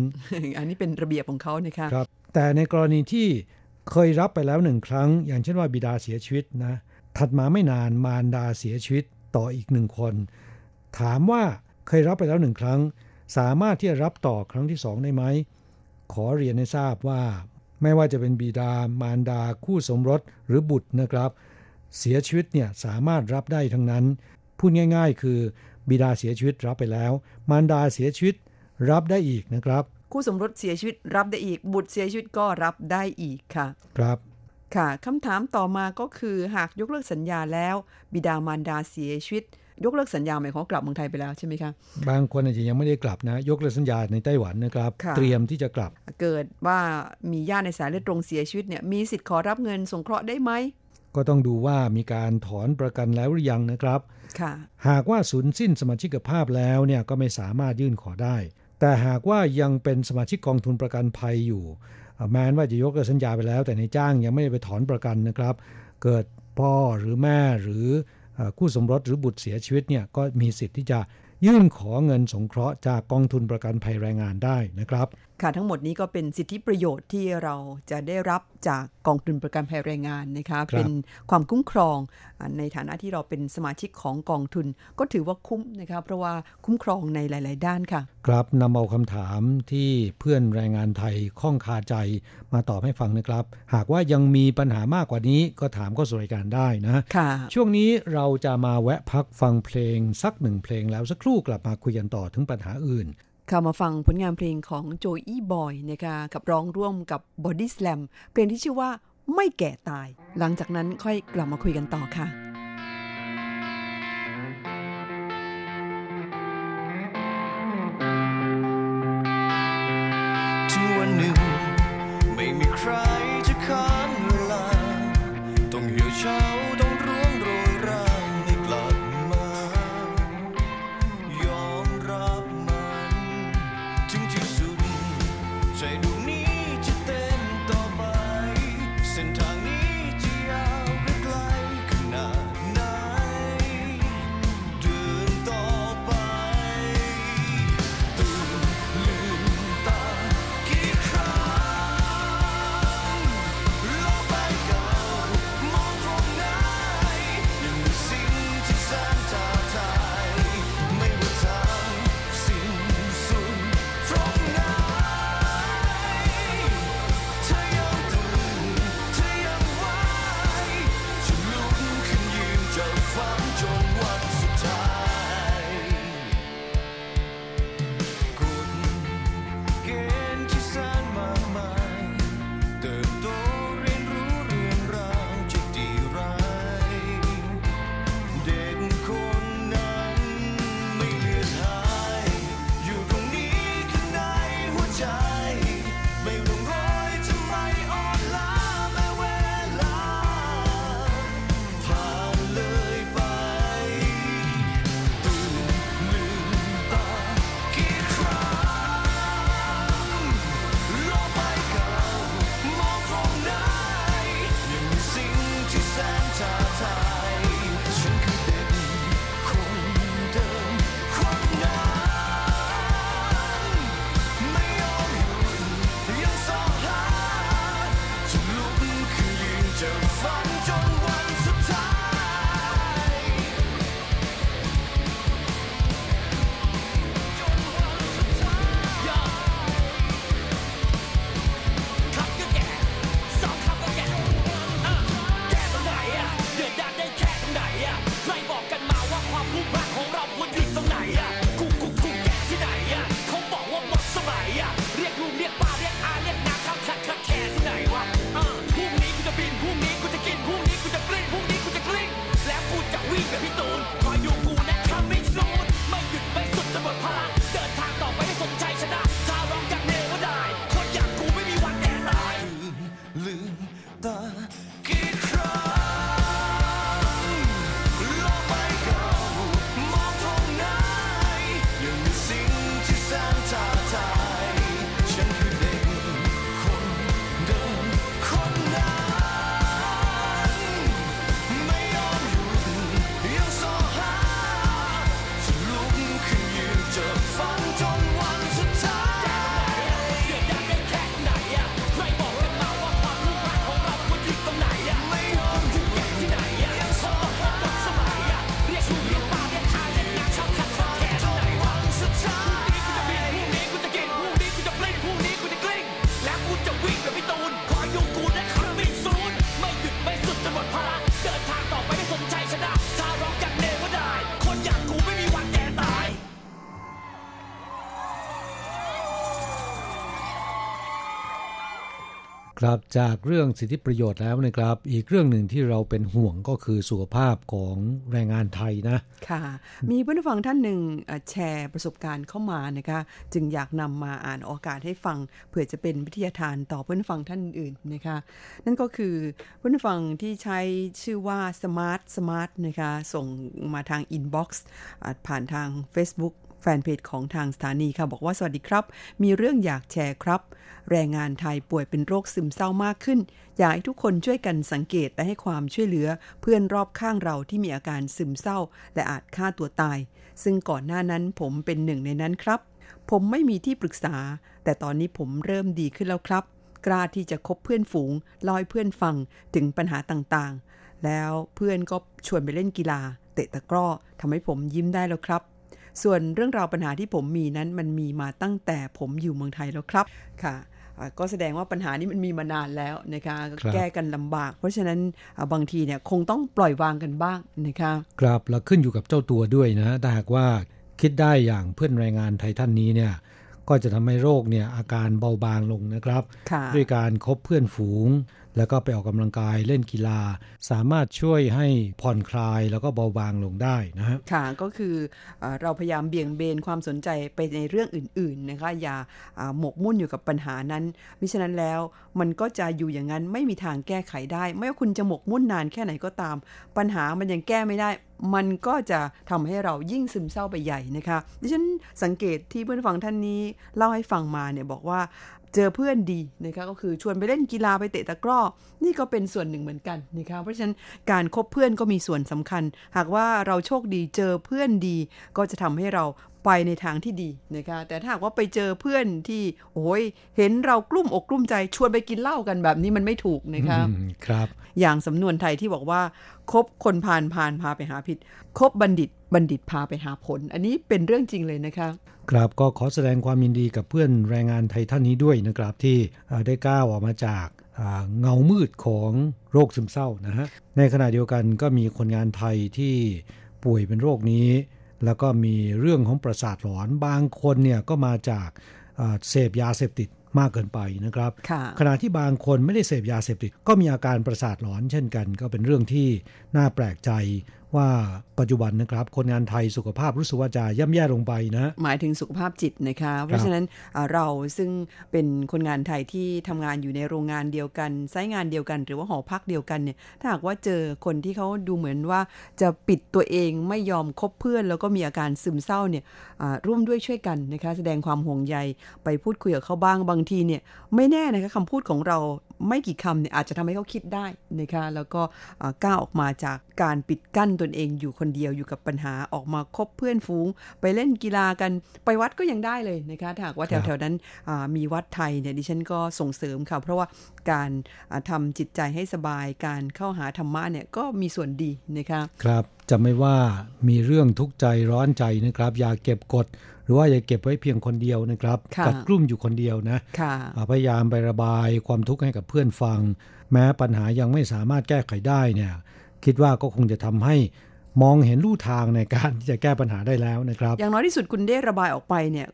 อันนี้เป็นระเบียบของเขานะคะครับแต่ในกรณีที่เคยรับไปแล้วหนึ่งครั้งอย่างเช่นว่าบิดาเสียชีวิตนะถัดมาไม่นานมารดาเสียชีวิตต่ออีกหนึ่งคนถามว่าเคยรับไปแล้วหนึ่งครั้งสามารถที่จะรับต่อครั้งที่สองได้ไหมขอเรียนให้ทราบว่าไม่ว่าจะเป็นบิดามารดาคู่สมรสหรือบุตรนะครับเสียชีวิตเนี่ยสามารถรับได้ทั้งนั้นพูดง่ายๆคือบิดาเสียชีวิตรับไปแล้วมารดาเสียชีวิตรับได้อีกนะครับคู่สมรสเสียชีวิตรับได้อีกบุตรเสียชีวิตก็รับได้อีกค่ะครับค่ะคำถามต่อมาก็คือหากยกเลิกสัญญาแล้วบิดามารดาเสียชีวิตยกเลิกสัญญาหมายความกลับเมืองไทยไปแล้วใช่ไหมคะบางคนอาจจะยังไม่ได้กลับนะยกเลิกสัญญาในไต้หวันนะครับเตรียมที่จะกลับเกิดว่ามีญาติในสายเลือดตรงเสียชีวิตเนี่ยมีสิทธิ์ขอรับเงินสงเคราะห์ได้ไหมก็ต้องดูว่ามีการถอนประกันแล้วหรือยังนะครับหากว่าสูญสิ้นสมาชิกภาพแล้วเนี่ยก็ไม่สามารถยื่นขอได้แต่หากว่ายังเป็นสมาชิกกองทุนประกันภัยอยู่แม้ว่าจะยกเลิกสัญญาไปแล้วแต่นายจ้างยังไม่ได้ไปถอนประกันนะครับเกิดพ่อหรือแม่หรือคู่สมรสหรือบุตรเสียชีวิตเนี่ยก็มีสิทธิ์ที่จะยื่นขอเงินสงเคราะห์จากกองทุนประกันภัยแรงงานได้นะครับค่ะทั้งหมดนี้ก็เป็นสิทธิประโยชน์ที่เราจะได้รับจากกองทุนประกันภัยแรงงานนะคะเป็นความคุ้มครองในฐานะที่เราเป็นสมาชิกของกองทุนก็ถือว่าคุ้มนะคะเพราะว่าคุ้มครองในหลายๆด้านค่ะครับนำเอาคำถามที่เพื่อนแรงงานไทยข้องคาใจมาตอบให้ฟังนะครับหากว่ายังมีปัญหามากกว่านี้ก็ถามเข้าสู่รายการได้นะค่ะช่วงนี้เราจะมาแวะพักฟังเพลงสักหนึ่งเพลงแล้วสักครู่กลับมาคุยกันต่อถึงปัญหาอื่นเข้ามาฟังผลงานเพลงของโจอี้บอยนะคะกับร้องร่วมกับบอดี้สแลมเพลงที่ชื่อว่าไม่แก่ตายหลังจากนั้นค่อยกลับมาคุยกันต่อค่ะ วิ่งกับพี่ตูนขออยู่กูและครั้งมีศูนย์ไม่หยุดไม่สุดจนหมดพลังเดินทางต่อไปให้สมใจชนะชาร็อกจากเนวดายคนอย่างกูไม่มีวันแก่ตายครับจากเรื่องสิทธิประโยชน์แล้วนะครับอีกเรื่องหนึ่งที่เราเป็นห่วงก็คือสุขภาพของแรงงานไทยนะค่ะมีผู้ฟังท่านหนึ่งแชร์ประสบการณ์เข้ามานะคะจึงอยากนำมาอ่านออกอากาศให้ฟังเผื่อจะเป็นวิทยาทานต่อผู้ฟังท่านอื่นนะคะนั่นก็คือผู้ฟังที่ใช้ชื่อว่าสมาร์ทสมาร์ทนะคะส่งมาทางอินบ็อกซ์ผ่านทาง Facebookแฟนเพจของทางสถานีค่ะบอกว่าสวัสดีครับมีเรื่องอยากแชร์ครับแรงงานไทยป่วยเป็นโรคซึมเศร้ามากขึ้นอยากให้ทุกคนช่วยกันสังเกตและให้ความช่วยเหลือเพื่อนรอบข้างเราที่มีอาการซึมเศร้าและอาจฆ่าตัวตายซึ่งก่อนหน้านั้นผมเป็นหนึ่งในนั้นครับผมไม่มีที่ปรึกษาแต่ตอนนี้ผมเริ่มดีขึ้นแล้วครับกล้าที่จะคบเพื่อนฝูงเล่าให้เพื่อนฟังถึงปัญหาต่างๆแล้วเพื่อนก็ชวนไปเล่นกีฬาเตะตะกร้อทำให้ผมยิ้มได้แล้วครับส่วนเรื่องราวปัญหาที่ผมมีนั้นมันมีมาตั้งแต่ผมอยู่เมืองไทยแล้วครับค่ะก็แสดงว่าปัญหานี้มันมีมานานแล้วนะคะแก้กันลำบากเพราะฉะนั้นบางทีเนี่ยคงต้องปล่อยวางกันบ้างนะคะครับแล้วขึ้นอยู่กับเจ้าตัวด้วยนะถ้าหากว่าคิดได้อย่างเพื่อนแรงงานไทยท่านนี้เนี่ยก็จะทำให้โรคเนี่ยอาการเบาบางลงนะครับด้วยการคบเพื่อนฝูงแล้วก็ไปออกกำลังกายเล่นกีฬาสามารถช่วยให้ผ่อนคลายแล้วก็เบาบางลงได้นะฮะค่ะก็คือเราพยายามเบี่ยงเบนความสนใจไปในเรื่องอื่นๆนะคะอย่าหมกมุ่นอยู่กับปัญหานั้นมิฉะนั้นแล้วมันก็จะอยู่อย่างนั้นไม่มีทางแก้ไขได้ไม่ว่าคุณจะหมกมุ่นนานแค่ไหนก็ตามปัญหามันยังแก้ไม่ได้มันก็จะทำให้เรายิ่งซึมเศร้าไปใหญ่นะคะดิฉันสังเกตที่เพื่อนฟังท่านนี้เล่าให้ฟังมาเนี่ยบอกว่าเจอเพื่อนดีนะคะก็คือชวนไปเล่นกีฬาไปเตะตะกร้อนี่ก็เป็นส่วนหนึ่งเหมือนกันนะคะเพราะฉะนั้นการคบเพื่อนก็มีส่วนสำคัญหากว่าเราโชคดีเจอเพื่อนดีก็จะทำให้เราไปในทางที่ดีนะคะแต่ถ้าหากว่าไปเจอเพื่อนที่โอ้ยเห็นเรากลุ้มอกกลุ้มใจชวนไปกินเหล้ากันแบบนี้มันไม่ถูกนะคะครับอย่างสำนวนไทยที่บอกว่าคบคนพาลพาลพาไปหาพิษคบบัณฑิตบัณฑิตพาไปหาผลอันนี้เป็นเรื่องจริงเลยนะคะครับก็ขอแสดงความยินดีกับเพื่อนแรงงานไทยท่านนี้ด้วยนะครับที่ได้ก้าวออกมาจากเงามืดของโรคซึมเศร้านะฮะในขณะเดียวกันก็มีคนงานไทยที่ป่วยเป็นโรคนี้แล้วก็มีเรื่องของประสาทหลอนบางคนเนี่ยก็มาจากเสพยาเสพติดมากเกินไปนะครับขณะที่บางคนไม่ได้เสพยาเสพติดก็มีอาการประสาทหลอนเช่นกันก็เป็นเรื่องที่น่าแปลกใจว่าปัจจุบันนะครับคนงานไทยสุขภาพรู้สึกว่าจะย่ำแย่ลงไปนะหมายถึงสุขภาพจิตนะคะเพราะฉะนั้นเราซึ่งเป็นคนงานไทยที่ทำงานอยู่ในโรงงานเดียวกันไซต์งานเดียวกันหรือว่าหอพักเดียวกันเนี่ยถ้าหากว่าเจอคนที่เขาดูเหมือนว่าจะปิดตัวเองไม่ยอมคบเพื่อนแล้วก็มีอาการซึมเศร้าเนี่ยร่วมด้วยช่วยกันนะคะแสดงความห่วงใยไปพูดคุยกับเขาบ้างบางทีเนี่ยไม่แน่นะคะคำพูดของเราไม่กี่คำเนี่ยอาจจะทำให้เขาคิดได้นะคะแล้วก็ก้าวออกมาจากการปิดกั้นตนเองอยู่คนเดียวอยู่กับปัญหาออกมาคบเพื่อนฝูงไปเล่นกีฬากันไปวัดก็ยังได้เลยนะคะถ้าหากว่าแถวๆนั้นมีวัดไทยเนี่ยดิฉันก็ส่งเสริมค่ะเพราะว่าการทำจิตใจให้สบายการเข้าหาธรรมะเนี่ยก็มีส่วนดีนะคะครับจะไม่ว่ามีเรื่องทุกข์ใจร้อนใจนะครับอย่าเก็บกดหรือว่าอย่าเก็บไว้เพียงคนเดียวนะครับกัดกลุ่มอยู่คนเดียวนะพยายามไประบายความทุกข์ให้กับเพื่อนฟังแม้ปัญหายังไม่สามารถแก้ไขได้เนี่ยคิดว่าก็คงจะทำให้มองเห็นลู่ทางในการที่จะแก้ปัญหาได้แล้วนะครับอย่างน้อยที่สุดคุณได้ระบายออกไปเนี่ย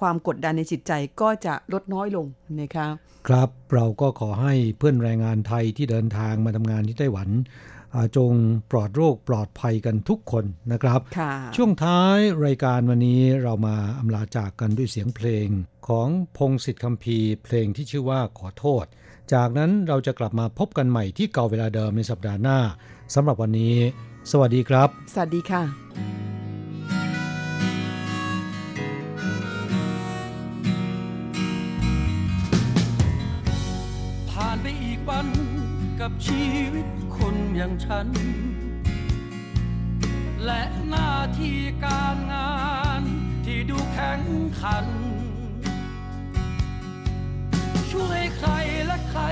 ความกดดันในจิตใจก็จะลดน้อยลงนะครับครับเราก็ขอให้เพื่อนแรงงานไทยที่เดินทางมาทำงานที่ไต้หวันจงปลอดโรคปลอดภัยกันทุกคนนะครับช่วงท้ายรายการวันนี้เรามาอำลาจากกันด้วยเสียงเพลงของพงษ์สิทธิ์คัมภีร์เพลงที่ชื่อว่าขอโทษจากนั้นเราจะกลับมาพบกันใหม่ที่เก่าเวลาเดิมในสัปดาห์หน้าสำหรับวันนี้สวัสดีครับสวัสดีค่ะผ่านไปอีกวันกับชีวิตคนอย่างฉันและหน้าที่การงานที่ดูแข็งขันช่วยใครและใคร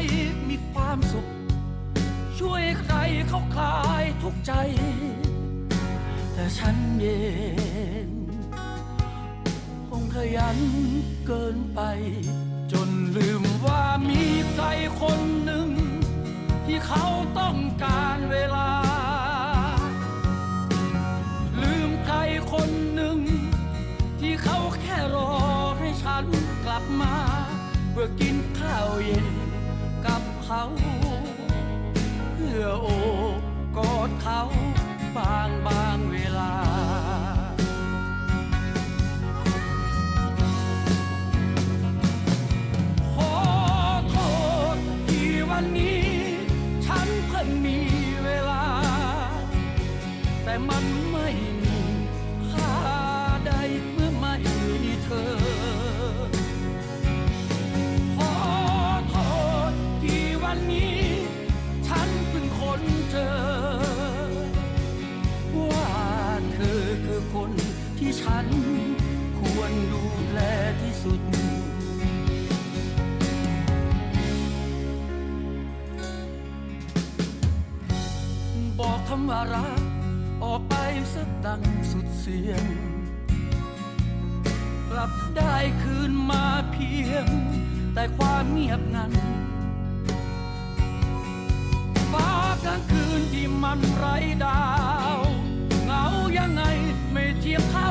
มีความสุขช่วยใครเขาคลายทุกข์ใจแต่ฉันเองคงขยันเกินไป จนลืมว่ามีใครคนหนึ่งที่เขาต้องการเวลาลืมใครคนหนึ่งที่เขาแค่รอให้ฉันกลับมาเพื่อกินข้าวเย็นกับเขาเพื่อโอบกอดเขาบางบางเวลาขอโทษที่วันนี้ฉันเพิ่งมีเวลาแต่มันไม่มีค่าใดเมื่อไม่มีเธอขอโทษที่วันนี้ฉันเพิ่งค้นเจอคนที่ฉันควรดูแลที่สุดบอกคำว่ารักออกไปสักดังสุดเสียงกลับได้คืนมาเพียงแต่ความเงียบงันฟ้ากลางคืนที่มันไร้ดาวเหงายังไงไม่เทียบเท่า